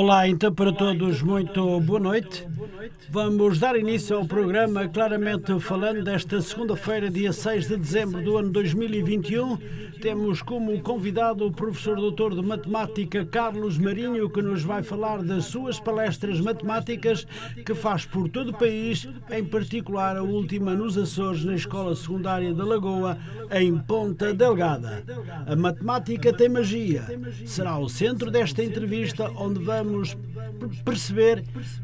Olá, então, para todos, muito boa noite. Vamos dar início ao programa Claramente Falando desta segunda-feira, dia 6 de dezembro do ano 2021. Temos como convidado o professor doutor de matemática Carlos Marinho, que nos vai falar das suas palestras matemáticas que faz por todo o país, em particular a última nos Açores, na Escola Secundária da Lagoa, em Ponta Delgada. A matemática tem magia. Será o centro desta entrevista, onde vamos perceber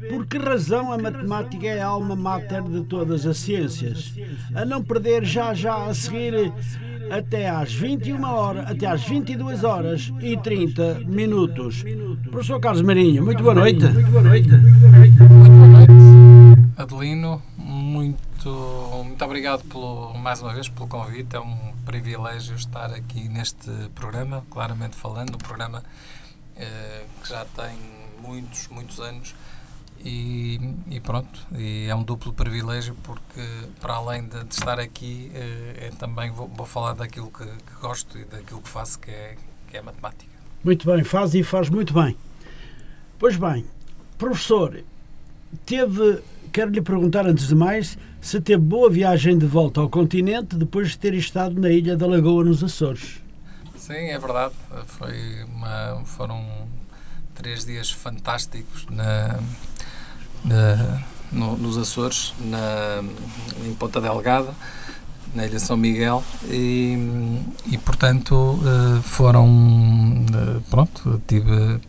por que razão a matemática é a alma mater de todas as ciências. A não perder, já a seguir, até às 22h30. Professor Carlos Marinho, muito boa noite. Muito boa noite. Adelino, muito obrigado mais uma vez pelo convite. É um privilégio estar aqui neste programa, Claramente Falando, um programa que já tem muitos anos e pronto, e é um duplo privilégio porque, para além de estar aqui, também vou falar daquilo que gosto e daquilo que faço, que é matemática. Muito bem, faz muito bem. Pois bem, professor, quero lhe perguntar antes de mais se teve boa viagem de volta ao continente depois de ter estado na Ilha da Lagoa, nos Açores. Sim, é verdade. Foram 3 dias fantásticos nos Açores, em Ponta Delgada, na Ilha São Miguel, e portanto foram, pronto, tive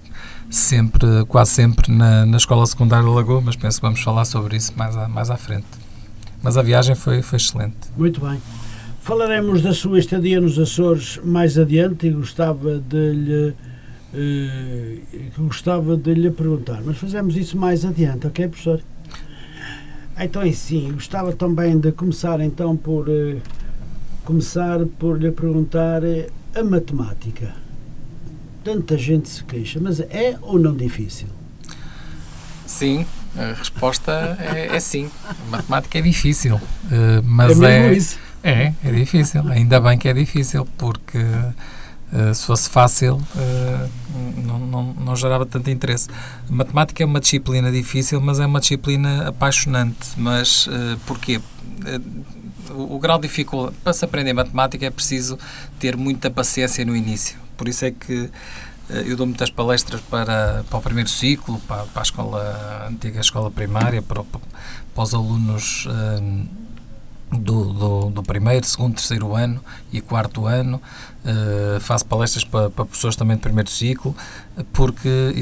quase sempre na Escola Secundária da Lagoa, mas penso que vamos falar sobre isso mais à frente. Mas a viagem foi excelente. Muito bem. Falaremos da sua estadia nos Açores mais adiante e gostava de lhe perguntar, mas fazemos isso mais adiante, ok, professor? Então, sim, gostava também de começar então por lhe perguntar a matemática. Tanta gente se queixa, mas é ou não difícil? Sim. A resposta é sim. A matemática é difícil, mas é difícil. Ainda bem que é difícil, porque se fosse fácil não gerava tanto interesse. A matemática é uma disciplina difícil, mas é uma disciplina apaixonante. Mas porquê? O grau de dificuldade para se aprender matemática é preciso ter muita paciência no início. Por isso é que eu dou muitas palestras para o primeiro ciclo, para a antiga escola primária, para os alunos do primeiro, segundo, terceiro ano e quarto ano. Faço palestras para professores também do primeiro ciclo, porque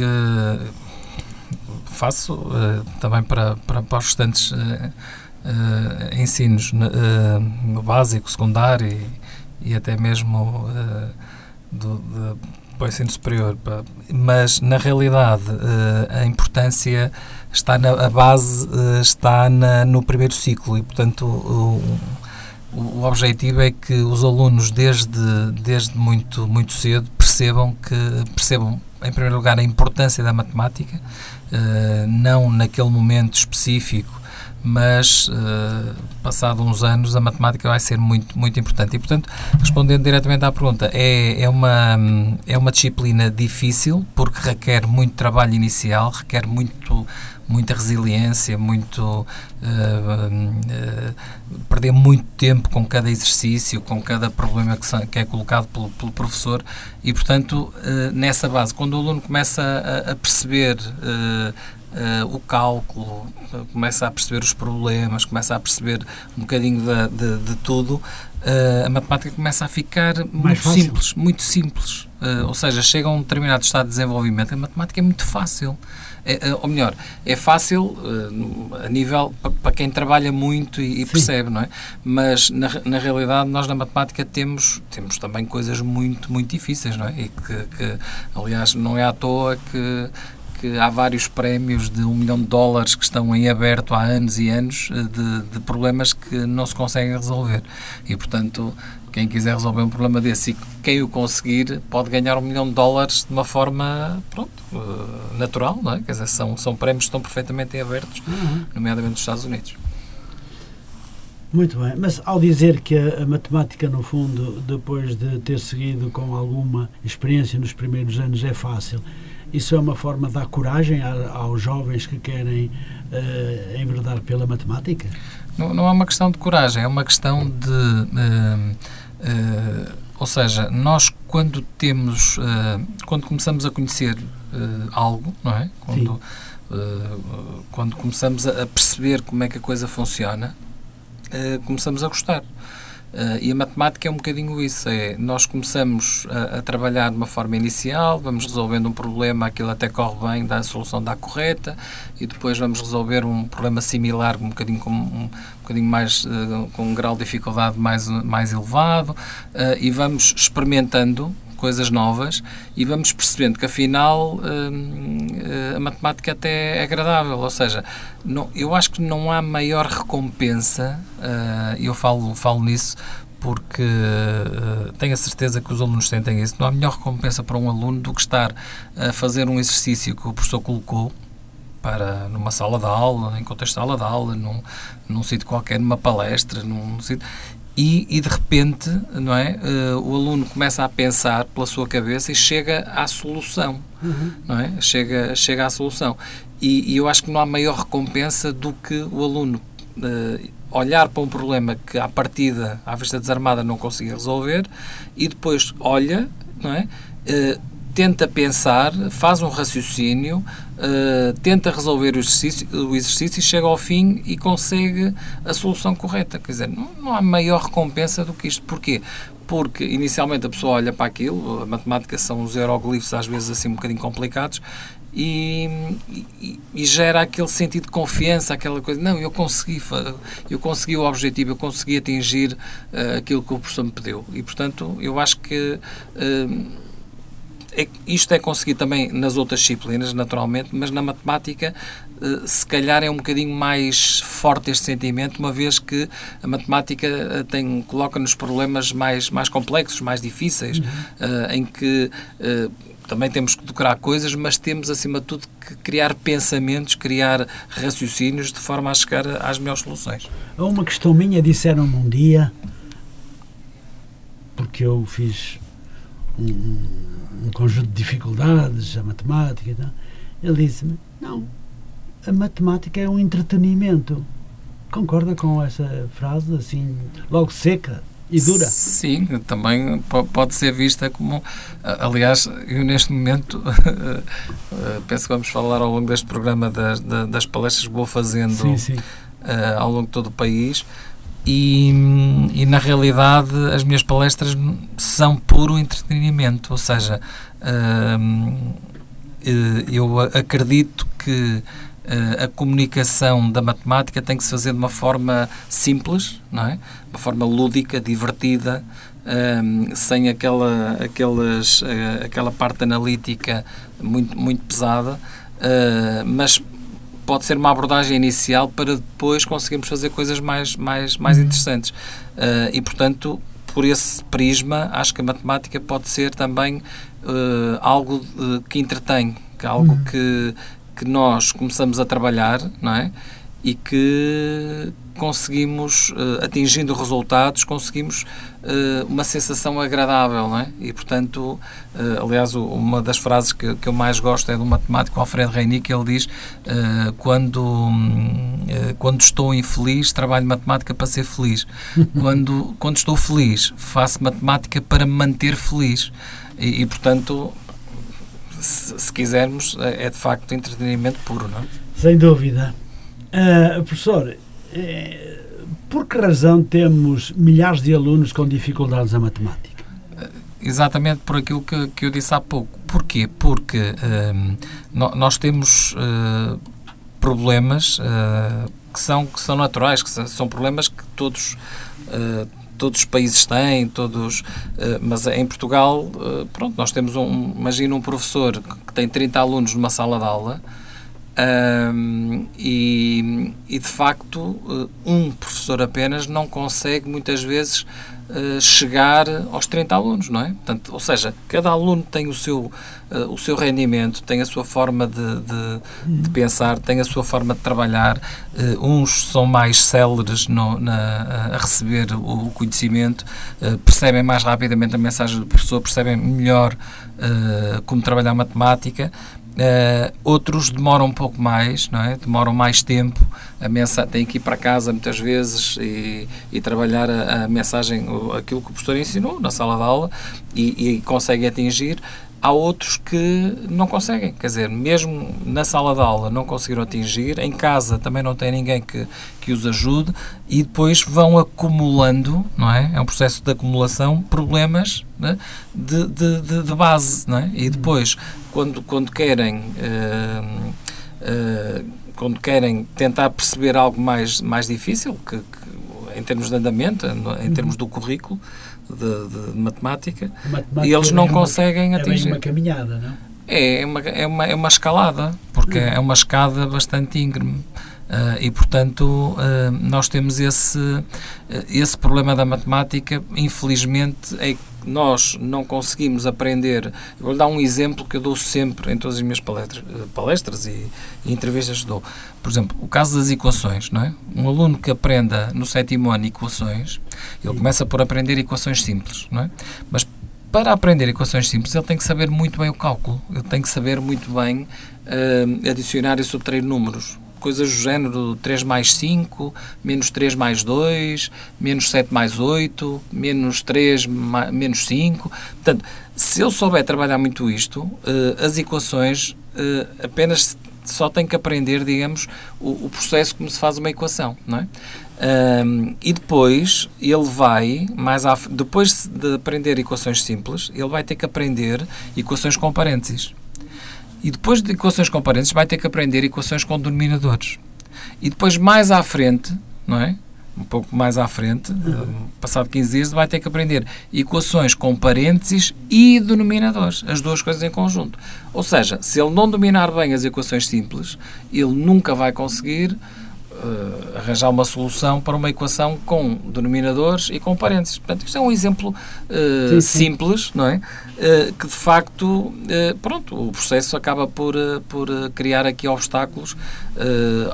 faço também para os restantes ensinos no básico, secundário e até mesmo para o ensino superior, mas na realidade a importância está a base está no primeiro ciclo e, portanto, o objetivo é que os alunos desde muito cedo percebam em primeiro lugar a importância da matemática, não naquele momento específico, mas passado uns anos a matemática vai ser muito importante. E, portanto, respondendo diretamente à pergunta, é uma disciplina difícil porque requer muito trabalho inicial, requer muita resiliência, perder muito tempo com cada exercício, com cada problema que é colocado pelo professor e, portanto, nessa base, quando o aluno começa a perceber o cálculo, começa a perceber os problemas, começa a perceber um bocadinho de tudo, a matemática começa a ficar muito simples. Ou seja, chega a um determinado estado de desenvolvimento, a matemática é muito fácil. Ou melhor, é fácil a nível para quem trabalha muito e percebe, não é? Mas na realidade nós na matemática temos também coisas muito difíceis, não é? E que aliás não é à toa que há vários prémios de $1 milhão que estão em aberto há anos e anos de problemas que não se conseguem resolver. E, portanto, quem quiser resolver um problema desse e quem o conseguir pode ganhar $1 milhão de uma forma, pronto, natural, não é? Quer dizer, são prémios que estão perfeitamente em abertos, nomeadamente nos Estados Unidos. Muito bem, mas ao dizer que a matemática, no fundo, depois de ter seguido com alguma experiência nos primeiros anos, é fácil, Isso é uma forma de dar coragem aos jovens que querem enverdar pela matemática? Não é uma questão de coragem, é uma questão de... ou seja, nós quando temos... quando começamos a conhecer algo, não é? Quando começamos a perceber como é que a coisa funciona, começamos a gostar. E a matemática é um bocadinho isso, nós começamos a trabalhar de uma forma inicial, vamos resolvendo um problema, aquilo até corre bem, a solução dá correta, e depois vamos resolver um problema similar, um bocadinho mais, com um grau de dificuldade mais elevado, e vamos experimentando coisas novas e vamos percebendo que afinal a matemática até é agradável, ou seja, eu acho que não há maior recompensa, eu falo nisso porque tenho a certeza que os alunos sentem isso, não há melhor recompensa para um aluno do que estar a fazer um exercício que o professor colocou numa sala de aula, em contexto de sala de aula, num sítio qualquer, numa palestra, num sítio... E de repente, não é, o aluno começa a pensar pela sua cabeça e chega à solução, não é? Chega à solução. E eu acho que não há maior recompensa do que o aluno olhar para um problema que à partida, à vista desarmada, não conseguia resolver, e depois olha, não é, tenta pensar, faz um raciocínio, tenta resolver o exercício e chega ao fim e consegue a solução correta. Quer dizer, não há maior recompensa do que isto. Porquê? Porque inicialmente a pessoa olha para aquilo, a matemática são os hieróglifos às vezes assim um bocadinho complicados, e gera aquele sentido de confiança, aquela coisa, não, eu consegui o objetivo, eu consegui atingir aquilo que o professor me pediu. E, portanto, eu acho que... isto é conseguido também nas outras disciplinas, naturalmente, mas na matemática, se calhar, é um bocadinho mais forte este sentimento, uma vez que a matemática coloca-nos problemas mais complexos, mais difíceis, em que também temos que decorar coisas, mas temos, acima de tudo, que criar pensamentos, criar raciocínios, de forma a chegar às melhores soluções. Há uma questão minha, disseram-me um dia, porque eu fiz... um conjunto de dificuldades, a matemática, não? Ele disse-me, não, a matemática é um entretenimento. Concorda com essa frase, assim, logo seca e dura? Sim, também pode ser vista como, aliás, eu neste momento, penso que vamos falar ao longo deste programa das palestras que vou fazendo, sim. Ao longo de todo o país. E na realidade as minhas palestras são puro entretenimento, ou seja, eu acredito que a comunicação da matemática tem que se fazer de uma forma simples, não é? Uma forma lúdica, divertida, sem aquela parte analítica muito, muito pesada, mas pode ser uma abordagem inicial para depois conseguirmos fazer coisas mais interessantes. E, portanto, por esse prisma, acho que a matemática pode ser também algo que entretém, que é algo que nós começamos a trabalhar, não é? E que conseguimos, atingindo resultados, conseguimos uma sensação agradável, não é? E, portanto, aliás, uma das frases que eu mais gosto é do matemático Alfred Reinick, ele diz, quando estou infeliz, trabalho matemática para ser feliz. Quando estou feliz, faço matemática para me manter feliz. E portanto, se quisermos, é de facto entretenimento puro, não é? Sem dúvida. Professor, por que razão temos milhares de alunos com dificuldades na matemática? Exatamente por aquilo que eu disse há pouco. Porquê? Porque nós temos problemas que são naturais, que são problemas que todos os países têm, mas em Portugal, pronto, nós temos, imagina um professor que tem 30 alunos numa sala de aula, e de facto um professor apenas não consegue muitas vezes chegar aos 30 alunos, não é? Portanto, ou seja, cada aluno tem o seu rendimento, tem a sua forma de pensar, tem a sua forma de trabalhar, uns são mais céleres a receber o conhecimento, percebem mais rapidamente a mensagem do professor, percebem melhor como trabalhar matemática. Outros demoram um pouco mais, não é? Demoram mais tempo, a mensagem tem que ir para casa muitas vezes e trabalhar a mensagem, aquilo que o professor ensinou na sala de aula e consegue atingir. Há outros que não conseguem, quer dizer, mesmo na sala de aula não conseguiram atingir, em casa também não tem ninguém que os ajude e depois vão acumulando, não é? É um processo de acumulação, problemas, não é? de base, não é? E depois, quando querem tentar perceber algo mais difícil, que, em termos de andamento, em termos do currículo de matemática, e eles não conseguem atingir. É uma caminhada, não? É uma escalada, porque é uma escada bastante íngreme. E, portanto, nós temos esse problema da matemática, infelizmente, é que nós não conseguimos aprender. Eu vou-lhe dar um exemplo que eu dou sempre em todas as minhas palestras e entrevistas que dou. Por exemplo, o caso das equações, não é? Um aluno que aprenda no 7º ano equações, ele começa por aprender equações simples, não é? Mas para aprender equações simples, ele tem que saber muito bem o cálculo, ele tem que saber muito bem adicionar e subtrair números. Coisas do género 3 mais 5, menos 3 mais 2, menos 7 mais 8, menos 3 menos 5. Portanto, se eu souber trabalhar muito isto, as equações apenas só tem que aprender, digamos, o processo como se faz uma equação, não é? E depois ele vai, depois de aprender equações simples, ele vai ter que aprender equações com parênteses. E depois de equações com parênteses vai ter que aprender equações com denominadores. E depois mais à frente, não é? Um pouco mais à frente, passado 15 dias, vai ter que aprender equações com parênteses e denominadores, as duas coisas em conjunto. Ou seja, se ele não dominar bem as equações simples, ele nunca vai conseguir arranjar uma solução para uma equação com denominadores e com parênteses. Portanto, isto é um exemplo simples, não é? Que de facto, o processo acaba por criar aqui obstáculos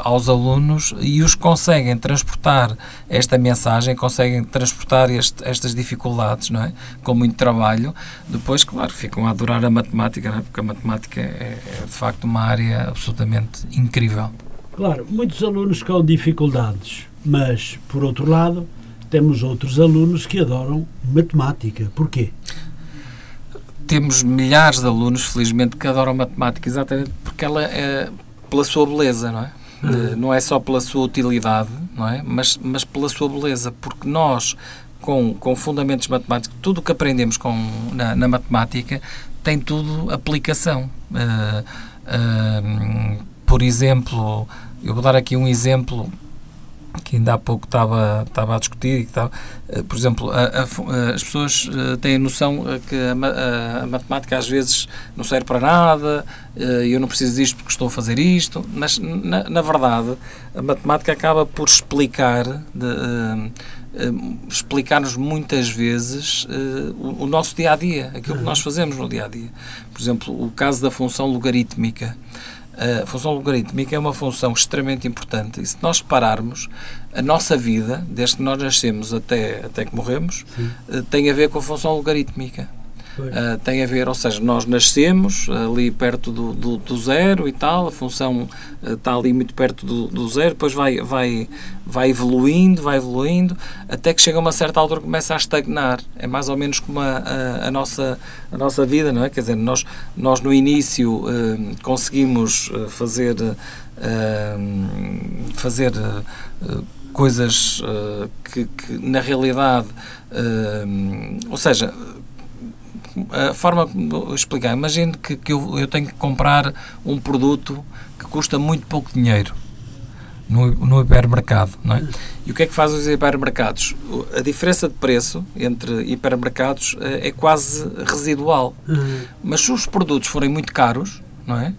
aos alunos e os conseguem transportar esta mensagem, conseguem transportar estas dificuldades, não é? Com muito trabalho. Depois, claro, ficam a adorar a matemática, não é? Porque a matemática é de facto uma área absolutamente incrível. Claro, muitos alunos com dificuldades, mas, por outro lado, temos outros alunos que adoram matemática. Porquê? Temos milhares de alunos, felizmente, que adoram matemática, exatamente porque ela é pela sua beleza, não é? Não é só pela sua utilidade, não é? Mas pela sua beleza, porque nós, com fundamentos matemáticos, tudo o que aprendemos na matemática tem tudo aplicação. Por exemplo, eu vou dar aqui um exemplo que ainda há pouco estava a discutir. Por exemplo, as pessoas têm a noção que a matemática às vezes não serve para nada, eu não preciso disto porque estou a fazer isto, mas na verdade a matemática acaba por explicar-nos muitas vezes o nosso dia-a-dia, aquilo que nós fazemos no dia-a-dia. Por exemplo, o caso da função logarítmica. A função logarítmica é uma função extremamente importante e se nós pararmos, a nossa vida, desde que nós nascemos até que morremos, tem a ver com a função logarítmica. Tem a ver, ou seja, nós nascemos ali perto do zero e tal, a função está ali muito perto do zero, depois vai evoluindo, até que chega a uma certa altura que começa a estagnar. É mais ou menos como a nossa vida, não é? Quer dizer, nós no início conseguimos fazer coisas que na realidade, ou seja, a forma como explicar, imagino que eu tenho que comprar um produto que custa muito pouco dinheiro no hipermercado, não é? E o que é que fazem os hipermercados? A diferença de preço entre hipermercados é quase residual, mas se os produtos forem muito caros, não é?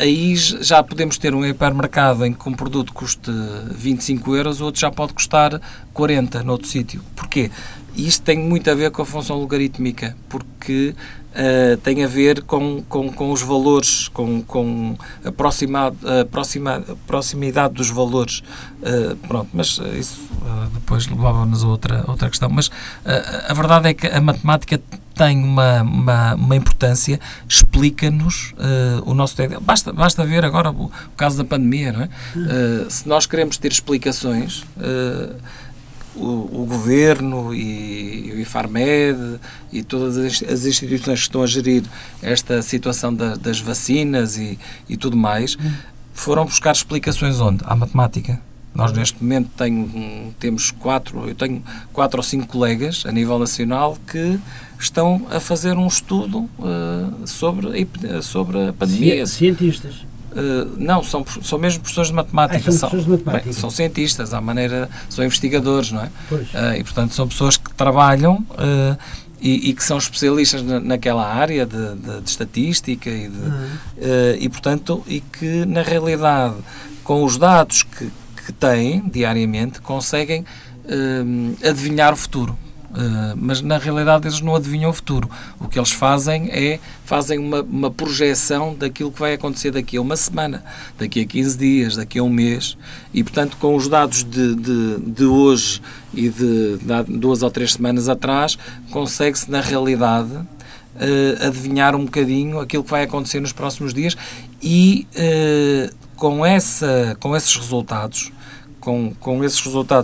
Aí já podemos ter um hipermercado em que um produto custe 25€, o outro já pode custar 40 noutro sítio. Porquê? Isto tem muito a ver com a função logarítmica, porque tem a ver com os valores, com a proximidade dos valores. Mas isso depois levava-nos a outra questão. Mas a verdade é que a matemática tem uma importância, explica-nos o nosso TDA. Basta ver agora o caso da pandemia, não é? Se nós queremos ter explicações, o Governo e o IFARMED e todas as instituições que estão a gerir esta situação das vacinas e tudo mais, foram buscar explicações onde? À matemática. Nós neste momento eu tenho 4 ou 5 colegas a nível nacional que estão a fazer um estudo sobre a pandemia. Cientistas? Não, são mesmo professores de matemática. São professores de matemática. Bem, são cientistas, à maneira, são investigadores, não é? Pois. E portanto são pessoas que trabalham e que são especialistas naquela área de estatística e portanto, e que na realidade com os dados que têm diariamente, conseguem adivinhar o futuro. Mas na realidade eles não adivinham o futuro. O que eles fazem é fazem uma projeção daquilo que vai acontecer daqui a uma semana, daqui a 15 dias, daqui a um mês, e portanto com os dados de hoje e de 2 ou 3 semanas atrás, consegue-se na realidade adivinhar um bocadinho aquilo que vai acontecer nos próximos dias e com esses resultados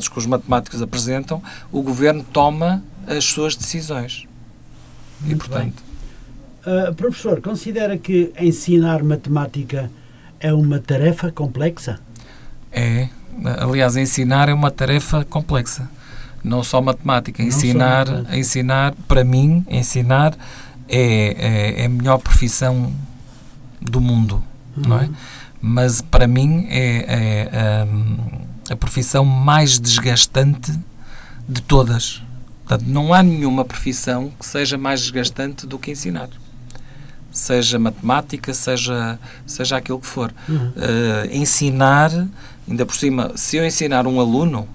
que os matemáticos apresentam, o Governo toma as suas decisões. Muito e, portanto... professor, considera que ensinar matemática é uma tarefa complexa? É. Aliás, ensinar é uma tarefa complexa. Não só matemática. Ensinar, para mim, ensinar é a melhor profissão do mundo, não é? Mas para mim é a profissão mais desgastante de todas. Portanto, não há nenhuma profissão que seja mais desgastante do que ensinar. Seja matemática, seja aquilo que for. Ensinar, ainda por cima, se eu ensinar um aluno,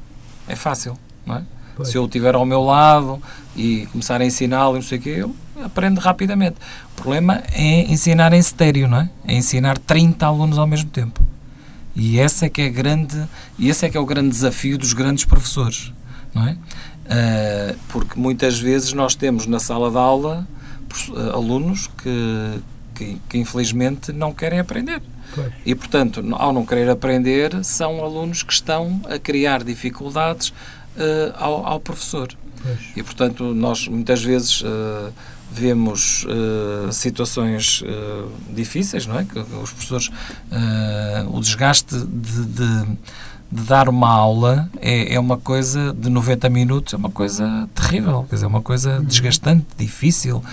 é fácil, não é? Pois. Se eu o tiver ao meu lado e começar a ensiná-lo, não sei o quê, eu aprendo rapidamente. O problema é ensinar em estéreo, não é? É ensinar 30 alunos ao mesmo tempo. E esse é que é o grande desafio dos grandes professores, não é? Porque muitas vezes nós temos na sala de aula alunos que infelizmente não querem aprender. Pois. E, portanto, ao não querer aprender, são alunos que estão a criar dificuldades ao professor. Pois. E, portanto, nós muitas vezes vemos situações difíceis, não é? Que os professores, o desgaste de dar uma aula é uma coisa de 90 minutos, é uma coisa terrível, quer dizer, é uma coisa desgastante, difícil,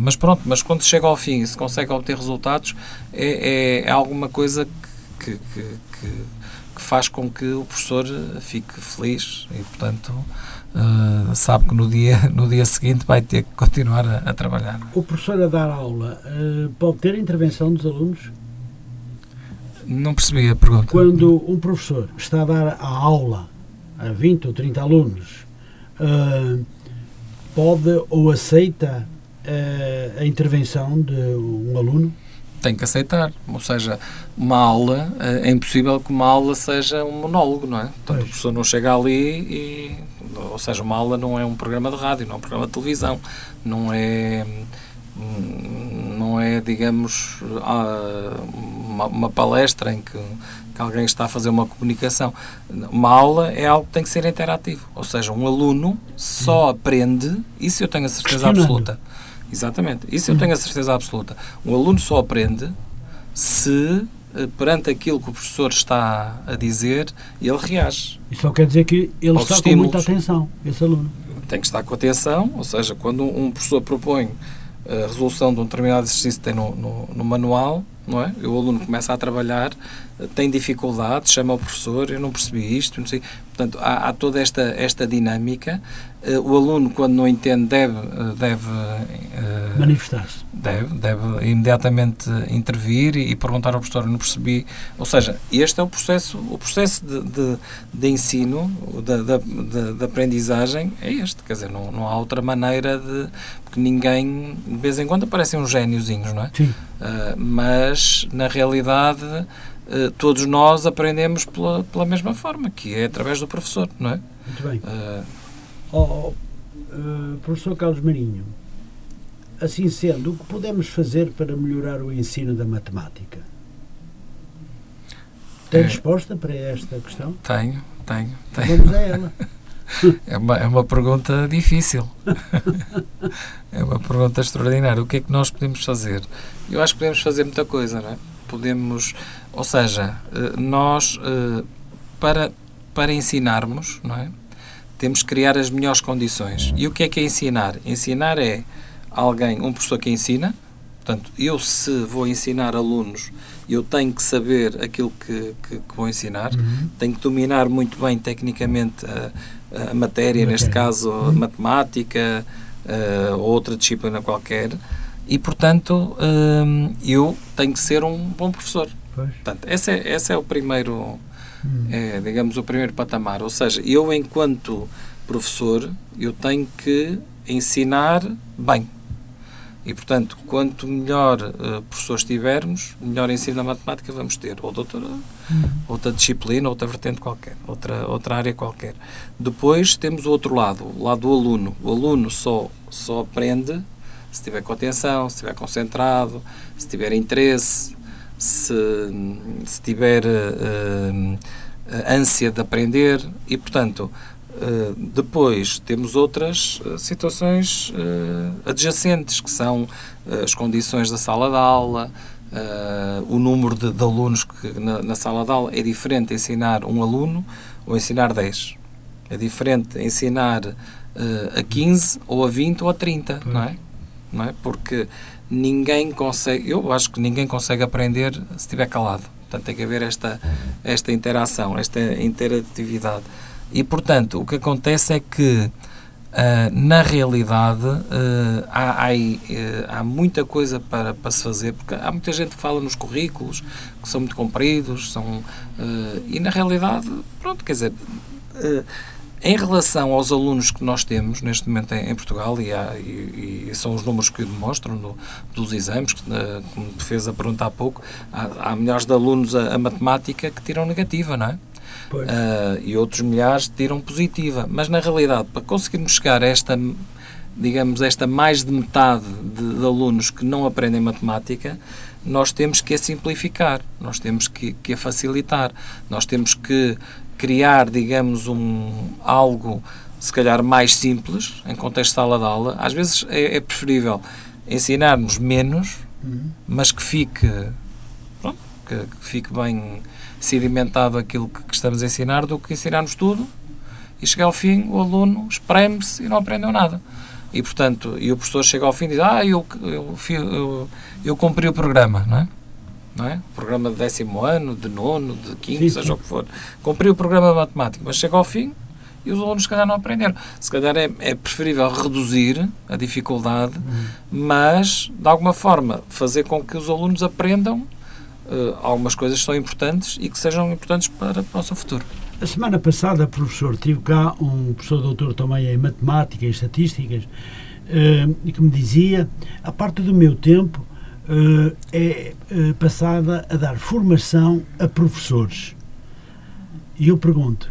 mas pronto, mas quando chega ao fim e se consegue obter resultados, é alguma coisa que faz com que o professor fique feliz e, portanto, sabe que no dia seguinte vai ter que continuar a trabalhar. O professor a dar aula pode ter intervenção dos alunos? Não percebi a pergunta. Quando um professor está a dar a aula a 20 ou 30 alunos, pode ou aceita a intervenção de um aluno? Tem que aceitar, ou seja, uma aula, é impossível que uma aula seja um monólogo, não é? Portanto, o professor não chega ali e, ou seja, uma aula não é um programa de rádio, não é um programa de televisão, não é digamos, uma palestra em que alguém está a fazer uma comunicação. Uma aula é algo que tem que ser interativo, ou seja, um aluno só aprende, isso eu tenho a certeza absoluta. Exatamente, isso eu tenho a certeza absoluta. Um aluno só aprende se, perante aquilo que o professor está a dizer, ele reage. Isso só quer dizer que ele está com muita atenção, esse aluno. Tem que estar com atenção, ou seja, quando um professor propõe a resolução de um determinado exercício que tem no manual, não é? O aluno começa a trabalhar, tem dificuldade, chama o professor, eu não percebi isto, não sei. Portanto, há toda esta dinâmica. O aluno, quando não entende, deve manifestar-se. Deve imediatamente intervir e perguntar ao professor, eu não percebi. Ou seja, este é o processo de ensino, de aprendizagem, é este. Quer dizer, não há outra maneira de... Porque ninguém, de vez em quando, aparecem uns géniozinhos, não é? Sim. Mas, na realidade, todos nós aprendemos pela mesma forma, que é através do professor, não é? Muito bem. Professor Carlos Marinho, Assim sendo, o que podemos fazer para melhorar o ensino da matemática? Tem resposta para esta questão? Tenho. Vamos a ela. É uma pergunta difícil. É uma pergunta extraordinária. O que é que nós podemos fazer? Eu acho que podemos fazer muita coisa, não é? Podemos, ou seja, nós, para ensinarmos, não é? Temos que criar as melhores condições. E o que é ensinar? Ensinar é alguém, um professor que ensina. Portanto, eu, se vou ensinar alunos, eu tenho que saber aquilo que vou ensinar, tenho que dominar muito bem tecnicamente a matéria, neste caso matemática ou outra disciplina qualquer, e, portanto, eu tenho que ser um bom professor. Pois. Portanto, esse é o primeiro, digamos, o primeiro patamar. Ou seja, eu, enquanto professor, eu tenho que ensinar bem. E, portanto, quanto melhor professores tivermos, melhor ensino da matemática vamos ter. Ou de outra disciplina, outra vertente qualquer, outra área qualquer. Depois temos o outro lado, o lado do aluno. O aluno só aprende se tiver com atenção, se estiver concentrado, se tiver interesse, se tiver ânsia de aprender. E, portanto, depois temos outras situações adjacentes, que são as condições da sala de aula, o número de alunos que na sala de aula. É diferente ensinar um aluno ou ensinar 10. É diferente ensinar a 15 ou a 20 ou a 30, não é? Porque ninguém consegue, eu acho que ninguém consegue aprender se estiver calado. Portanto, tem que haver esta interação, esta interatividade. E, portanto, o que acontece é que, na realidade, há muita coisa para se fazer, porque há muita gente que fala nos currículos, que são muito compridos, e, na realidade, pronto, quer dizer, em relação aos alunos que nós temos neste momento em Portugal, e são os números que demonstram dos exames, que me fez a pergunta há pouco, há milhares de alunos a matemática que tiram negativa, não é? E outros milhares tiram positiva, mas na realidade, para conseguirmos chegar a esta, digamos, esta mais de metade de alunos que não aprendem matemática, nós temos que a simplificar, nós temos que a facilitar, nós temos que criar, digamos, algo se calhar mais simples em contexto de sala de aula. Às vezes é preferível ensinarmos menos, mas que fique, pronto, que fique bem sedimentado aquilo que estamos a ensinar, do que ensinarmos tudo e chegar ao fim o aluno espreme-se e não aprendeu nada. E, portanto, o professor chega ao fim e diz: eu cumpri o programa, não é? O programa de 10º ano, de 9º, de 5º, seja o que for. Cumpri o programa de matemática, mas chega ao fim e os alunos se calhar não aprenderam. Se calhar é preferível reduzir a dificuldade, mas, de alguma forma, fazer com que os alunos aprendam algumas coisas que são importantes e que sejam importantes para o nosso futuro. A semana passada, professor, tive cá um professor doutor também em matemática e estatísticas, que me dizia: a parte do meu tempo é passada a dar formação a professores. E eu pergunto: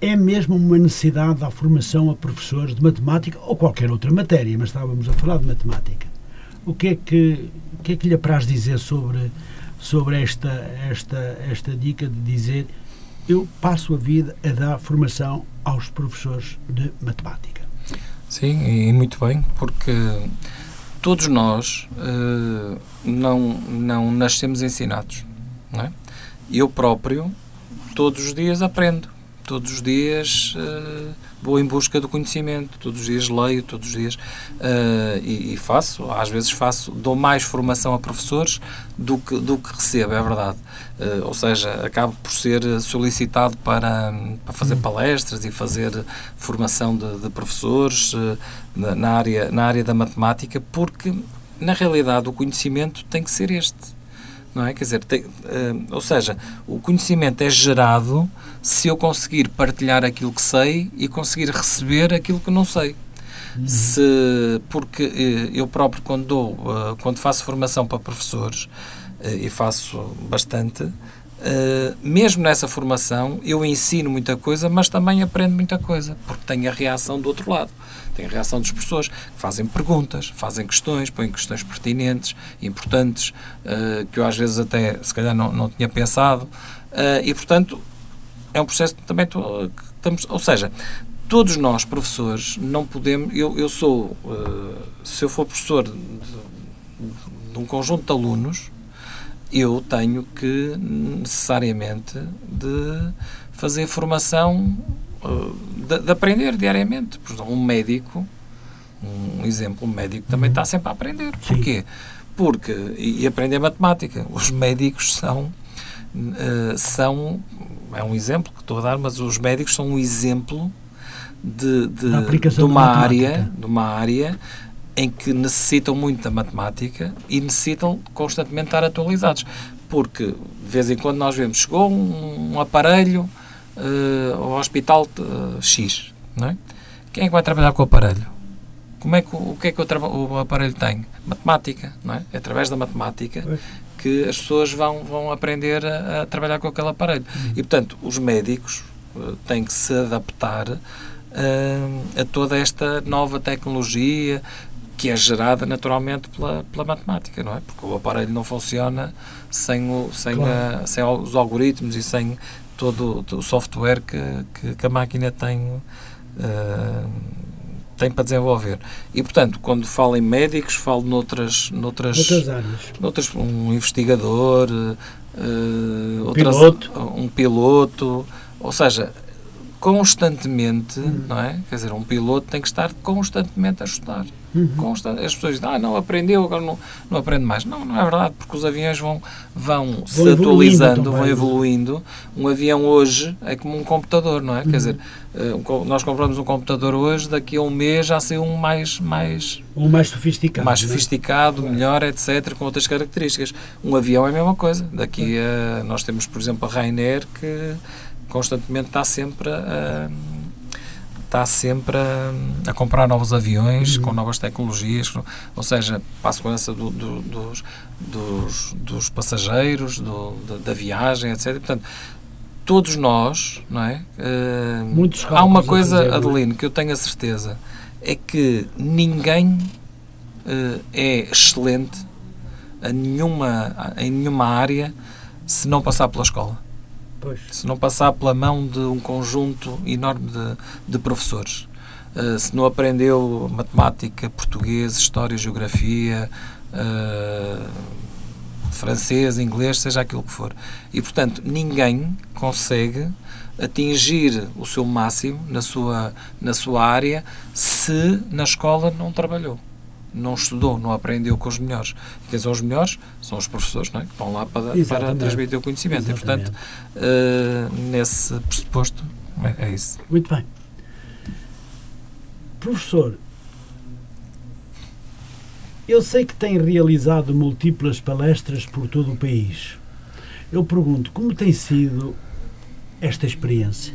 é mesmo uma necessidade da formação a professores de matemática ou qualquer outra matéria, mas estávamos a falar de matemática. O que é que lhe apraz dizer sobre esta dica de dizer: eu passo a vida a dar formação aos professores de matemática? Sim, e muito bem, porque todos nós não nascemos ensinados, não é? Eu próprio todos os dias aprendo, todos os dias vou em busca do conhecimento, todos os dias leio, todos os dias às vezes dou mais formação a professores do que recebo, é verdade. Ou seja, acabo por ser solicitado para fazer palestras e fazer formação de professores na área da matemática, porque, na realidade, o conhecimento tem que ser este. Não é? Quer dizer, ou seja, o conhecimento é gerado se eu conseguir partilhar aquilo que sei e conseguir receber aquilo que não sei. Porque eu próprio, quando faço formação para professores, e faço bastante, mesmo nessa formação, eu ensino muita coisa, mas também aprendo muita coisa, porque tenho a reação do outro lado. Tem a reação dos professores, que fazem perguntas, fazem questões, põem questões pertinentes, importantes, que eu às vezes até, se calhar, não tinha pensado. E, portanto, é um processo que também estamos... Ou seja, todos nós, professores, não podemos... Eu sou... se eu for professor de um conjunto de alunos, eu tenho que, necessariamente, de fazer formação... De aprender diariamente. Por exemplo, um médico, um médico também está sempre a aprender. Sim. Porquê? Porque, e aprender matemática, os médicos são, é um exemplo que estou a dar, mas os médicos são um exemplo de uma área em que necessitam muito da matemática e necessitam constantemente estar atualizados, porque de vez em quando nós vemos, chegou um aparelho ao hospital X, não é? Quem é que vai trabalhar com o aparelho? O que é que o aparelho tem? Matemática, não é? É através da matemática que as pessoas vão aprender a trabalhar com aquele aparelho. E, portanto, os médicos têm que se adaptar a toda esta nova tecnologia que é gerada naturalmente pela matemática, não é? Porque o aparelho não funciona sem os algoritmos e sem todo o software que a máquina tem para desenvolver. E, portanto, quando falo em médicos, falo noutras áreas. Um investigador, um piloto, ou seja, constantemente, não é? Quer dizer, um piloto tem que estar constantemente a estudar. As pessoas dizem, não aprendeu, agora não aprende mais. Não é verdade, porque os aviões vão se atualizando, vão evoluindo. Um avião hoje é como um computador, não é? Quer dizer, nós compramos um computador hoje, daqui a um mês já saiu um mais sofisticado. Mais sofisticado, né? Melhor, etc., com outras características. Um avião é a mesma coisa. Daqui a... Nós temos, por exemplo, a Ryanair, que constantemente está sempre a comprar novos aviões com novas tecnologias, ou seja, para a segurança dos passageiros, da viagem, etc. Portanto, todos nós, não é? Há uma coisa, Adelino, que eu tenho a certeza, é que ninguém é excelente em nenhuma área se não passar pela escola. Se não passar pela mão de um conjunto enorme de professores, se não aprendeu matemática, português, história, geografia, francês, inglês, seja aquilo que for. E, portanto, ninguém consegue atingir o seu máximo na sua área se na escola não trabalhou, não estudou, não aprendeu com os melhores. Quem são os melhores? São os professores, não é? Que estão lá para transmitir o conhecimento. Exatamente. E, portanto, nesse pressuposto, é isso. Muito bem. Professor, eu sei que tem realizado múltiplas palestras por todo o país. Eu pergunto, como tem sido esta experiência?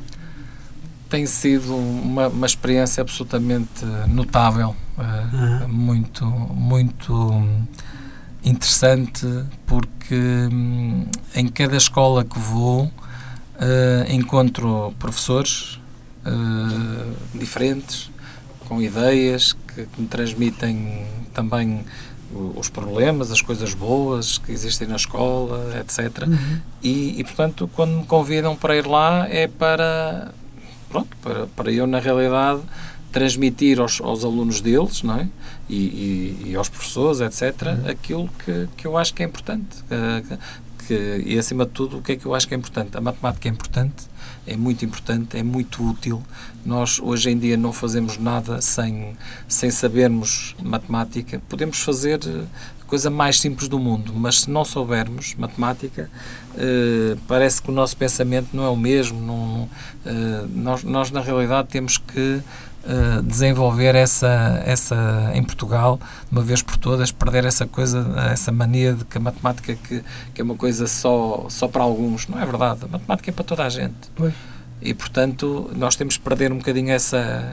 Tem sido uma experiência absolutamente notável, muito, muito interessante, porque em cada escola que vou encontro professores diferentes, com ideias que me transmitem também os problemas, as coisas boas que existem na escola, etc. E, portanto, quando me convidam para ir lá é para eu, na realidade, transmitir aos alunos deles, não é? E aos professores, etc., aquilo que eu acho que é importante. E, acima de tudo, o que é que eu acho que é importante? A matemática é importante, é muito importante, é muito útil. Nós, hoje em dia, não fazemos nada sem sabermos matemática. Podemos fazer a coisa mais simples do mundo, mas se não soubermos matemática, parece que o nosso pensamento não é o mesmo. Nós, na realidade, temos que desenvolver essa em Portugal, de uma vez por todas, perder essa coisa, essa mania de que a matemática que é uma coisa só para alguns. Não é verdade, a matemática é para toda a gente. Pois. e, portanto, nós temos que perder um bocadinho essa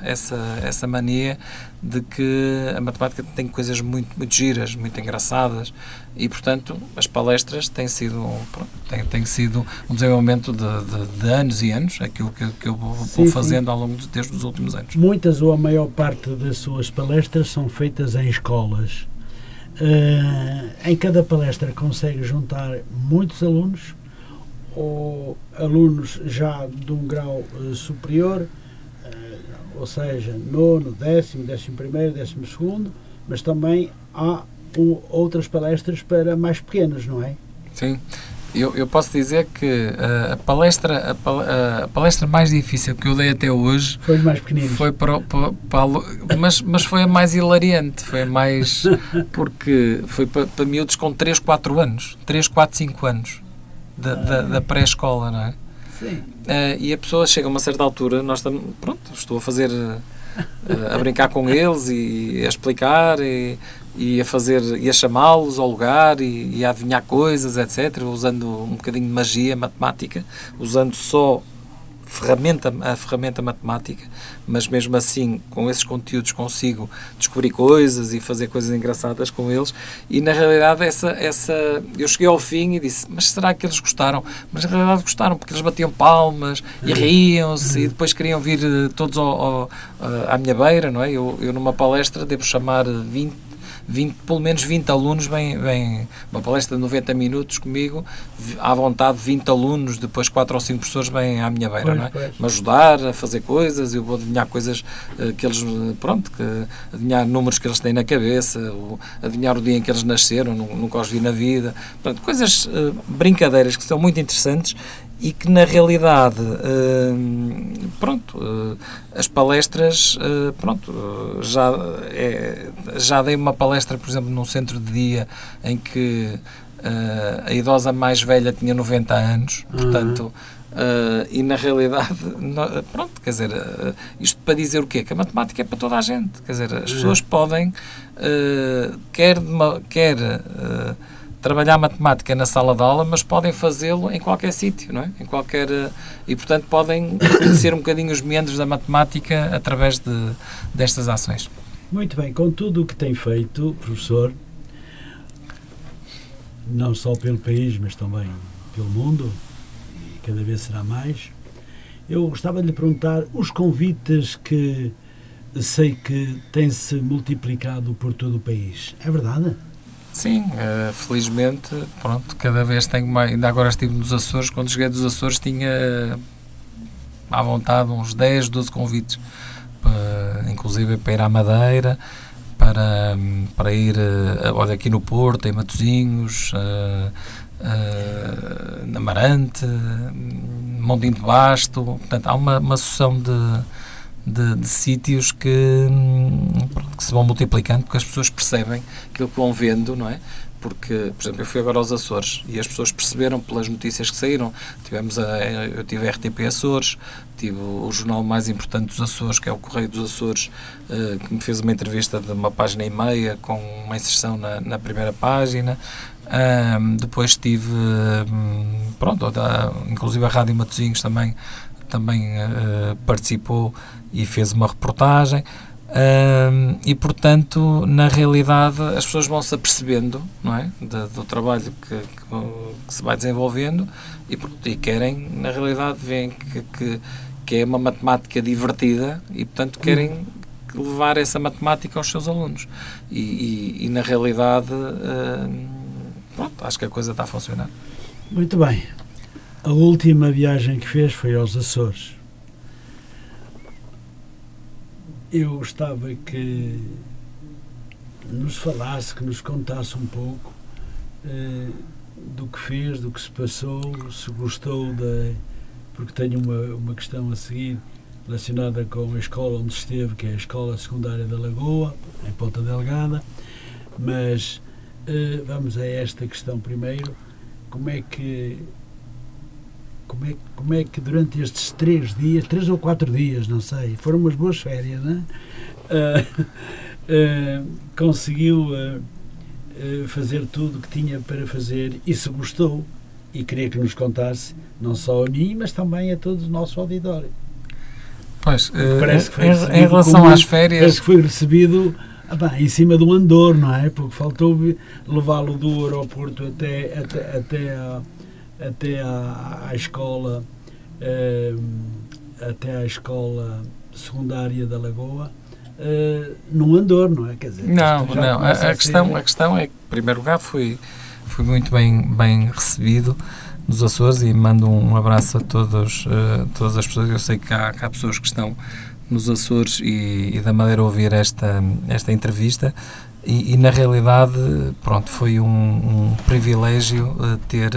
mania de que a matemática tem coisas muito giras, muito engraçadas, e, portanto, as palestras têm sido um desenvolvimento de anos e anos, aquilo que eu vou fazendo ao longo desde os últimos anos. Muitas ou a maior parte das suas palestras são feitas em escolas. Em cada palestra consegue juntar muitos alunos, ou alunos já de um grau superior, ou seja, nono, décimo, 11º, 12º, mas também há outras palestras para mais pequenos, não é? Sim, eu posso dizer que a palestra mais difícil que eu dei até hoje foi os mais pequeninos, mas foi a mais hilariante, foi a mais, porque foi para miúdos com 3, 4, 5 anos. Da pré-escola, não é? Sim. E a pessoa chega a uma certa altura, estou a fazer, a brincar com eles e a explicar e a fazer, e a chamá-los ao lugar e a adivinhar coisas, etc., usando um bocadinho de magia matemática, usando só a ferramenta matemática, mas mesmo assim, com esses conteúdos consigo descobrir coisas e fazer coisas engraçadas com eles, e na realidade eu cheguei ao fim e disse, mas será que eles gostaram? Mas na realidade gostaram, porque eles batiam palmas e riam-se e depois queriam vir todos à minha beira, não é? Eu numa palestra devo chamar 20, pelo menos 20 alunos, uma palestra de 90 minutos comigo, à vontade 20 alunos, depois 4 ou 5 professores vêm à minha beira, não é? Me ajudar a fazer coisas, eu vou adivinhar coisas que eles, adivinhar números que eles têm na cabeça, adivinhar o dia em que eles nasceram, nunca os vi na vida, portanto, coisas, brincadeiras que são muito interessantes e que na realidade, as palestras, já dei uma palestra, por exemplo, num centro de dia em que a idosa mais velha tinha 90 anos, portanto, e na realidade, isto para dizer o quê? Que a matemática é para toda a gente, quer dizer, as pessoas podem, trabalhar matemática na sala de aula, mas podem fazê-lo em qualquer sítio, não é? Em qualquer, e, portanto, podem conhecer um bocadinho os meandros da matemática através destas ações. Muito bem, com tudo o que tem feito, professor, não só pelo país, mas também pelo mundo, e cada vez será mais, eu gostava de lhe perguntar os convites que sei que têm-se multiplicado por todo o país. É verdade? Sim, felizmente, cada vez tenho mais. Ainda agora estive nos Açores, quando cheguei dos Açores tinha à vontade uns 10, 12 convites, inclusive para ir à Madeira, para ir, olha, aqui no Porto, em Matosinhos, na Marante, Mondinho de Basto, portanto, há uma sucessão de sítios que se vão multiplicando, porque as pessoas percebem aquilo que vão vendo, não é? Porque, por exemplo, eu fui agora aos Açores e as pessoas perceberam pelas notícias que saíram. Eu tive a RTP Açores, tive o jornal mais importante dos Açores, que é o Correio dos Açores, que me fez uma entrevista de 1,5 páginas com uma inserção na primeira página. Depois tive, inclusive a Rádio Matosinhos também participou e fez uma reportagem, e, portanto, na realidade as pessoas vão-se apercebendo, não é, do trabalho que se vai desenvolvendo e querem, na realidade, veem que é uma matemática divertida e, portanto, querem levar essa matemática aos seus alunos e na realidade, acho que a coisa está a funcionar. Muito bem. A última viagem que fez foi aos Açores. Eu gostava que nos falasse, que nos contasse um pouco do que fez, do que se passou, se gostou, porque tenho uma questão a seguir relacionada com a escola onde esteve, que é a Escola Secundária da Lagoa, em Ponta Delgada, mas vamos a esta questão primeiro. Como é que durante estes 3 ou 4 dias, não sei, foram umas boas férias, não é? Conseguiu fazer tudo o que tinha para fazer e se gostou e queria que nos contasse, não só a mim, mas também a todo o nosso auditório. Pois, parece que foi em relação às férias... Parece que foi recebido em cima do andor, não é? Porque faltou levá-lo do aeroporto até à escola... até à escola secundária da Lagoa, no andor, não é? Quer dizer, não. A questão é que, em primeiro lugar, fui muito bem recebido nos Açores e mando um abraço a todas as pessoas. Eu sei que há pessoas que estão nos Açores e da Madeira a ouvir esta entrevista e na realidade, pronto, foi um privilégio ter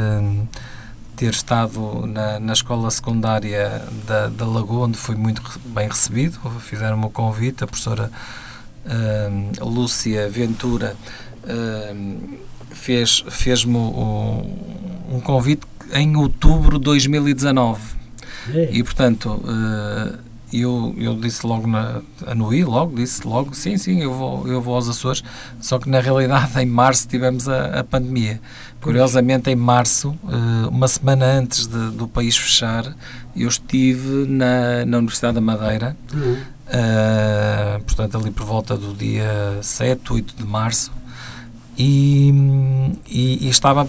estado na escola secundária da Lagoa, onde fui muito bem recebido. Fizeram-me o convite, a professora Lúcia Ventura fez-me um convite em outubro de 2019. E, portanto, eu disse logo, disse logo, sim, eu vou aos Açores, só que na realidade em março tivemos a pandemia. Curiosamente, em março, uma semana antes do país fechar, eu estive na Universidade da Madeira, portanto ali por volta do dia 7, 8 de março, e estava...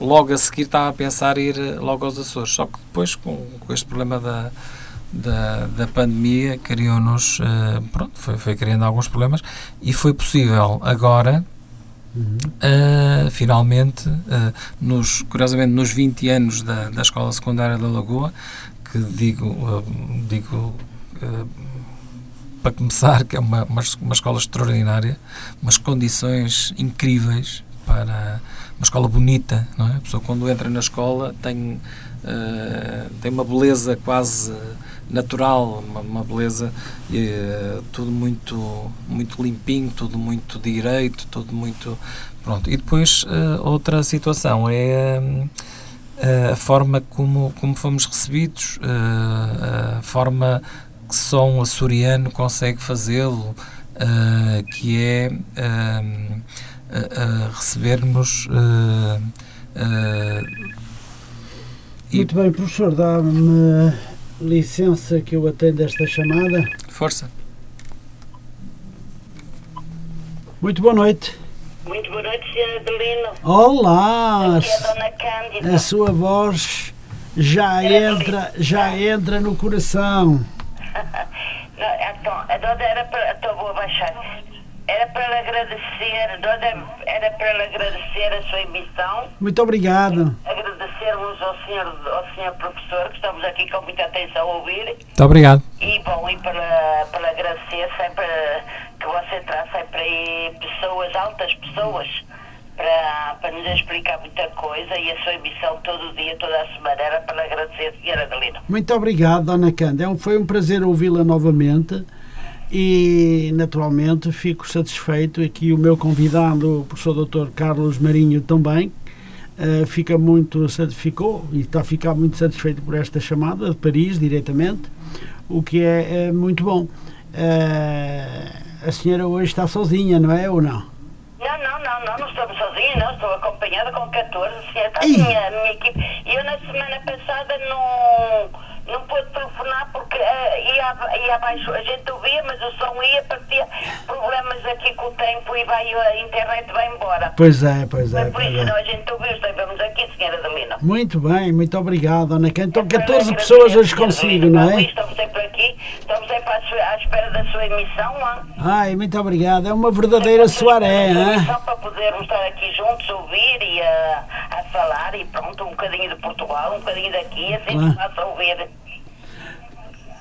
Logo a seguir estava a pensar ir logo aos Açores, só que depois com este problema da pandemia criou-nos, foi criando alguns problemas e foi possível agora, finalmente, curiosamente nos 20 anos da Escola Secundária da Lagoa, que digo, para começar, que é uma escola extraordinária, umas condições incríveis para... Uma escola bonita, não é? A pessoa quando entra na escola tem uma beleza quase natural, uma beleza, tudo muito, muito limpinho, tudo muito direito, tudo muito... Pronto. E depois outra situação é a forma como fomos recebidos, a forma que só um açoriano consegue fazê-lo, que é... A recebermos... Muito bem, professor, dá-me licença que eu atendo esta chamada. Força. Muito boa noite. Muito boa noite, Sra. Adelino. Olá! Aqui é a Dona Cândida. A sua voz já entra no coração. Então, a Dona era para... Então vou abaixar. Era para lhe agradecer a sua emissão. Muito obrigado. Agradecermos ao senhor professor, que estamos aqui com muita atenção a ouvir. Muito obrigado. E bom, e para agradecer sempre que você traz sempre aí altas pessoas, para nos explicar muita coisa, e a sua emissão todo dia, toda a semana. Era para lhe agradecer, senhora Adelino. Muito obrigado, Dona Cândida. Foi um prazer ouvi-la novamente. E, naturalmente, fico satisfeito. Aqui o meu convidado, o professor Dr. Carlos Marinho, também ficou e está a ficar muito satisfeito por esta chamada de Paris, diretamente, o que é muito bom. A senhora hoje está sozinha, não é, ou não? Não estou sozinha, não, estou acompanhada com 14, está a minha equipe. Eu, na semana passada, não pude telefonar porque ia abaixo, a gente ouvia, mas o som partia problemas aqui com o tempo e a internet vai embora. Pois é. Por isso nós a gente ouviu, estivemos aqui, senhora Adelino. Muito bem, muito obrigado, Ana Cândida. Então 14 pessoas hoje consigo, não é? Estamos sempre aqui, estamos sempre à espera da sua emissão, não é? Ai, muito obrigado, é uma verdadeira soaré, não é? Só para podermos estar aqui juntos, ouvir e a falar e pronto, um bocadinho de Portugal, um bocadinho daqui, assim que passa a ouvir.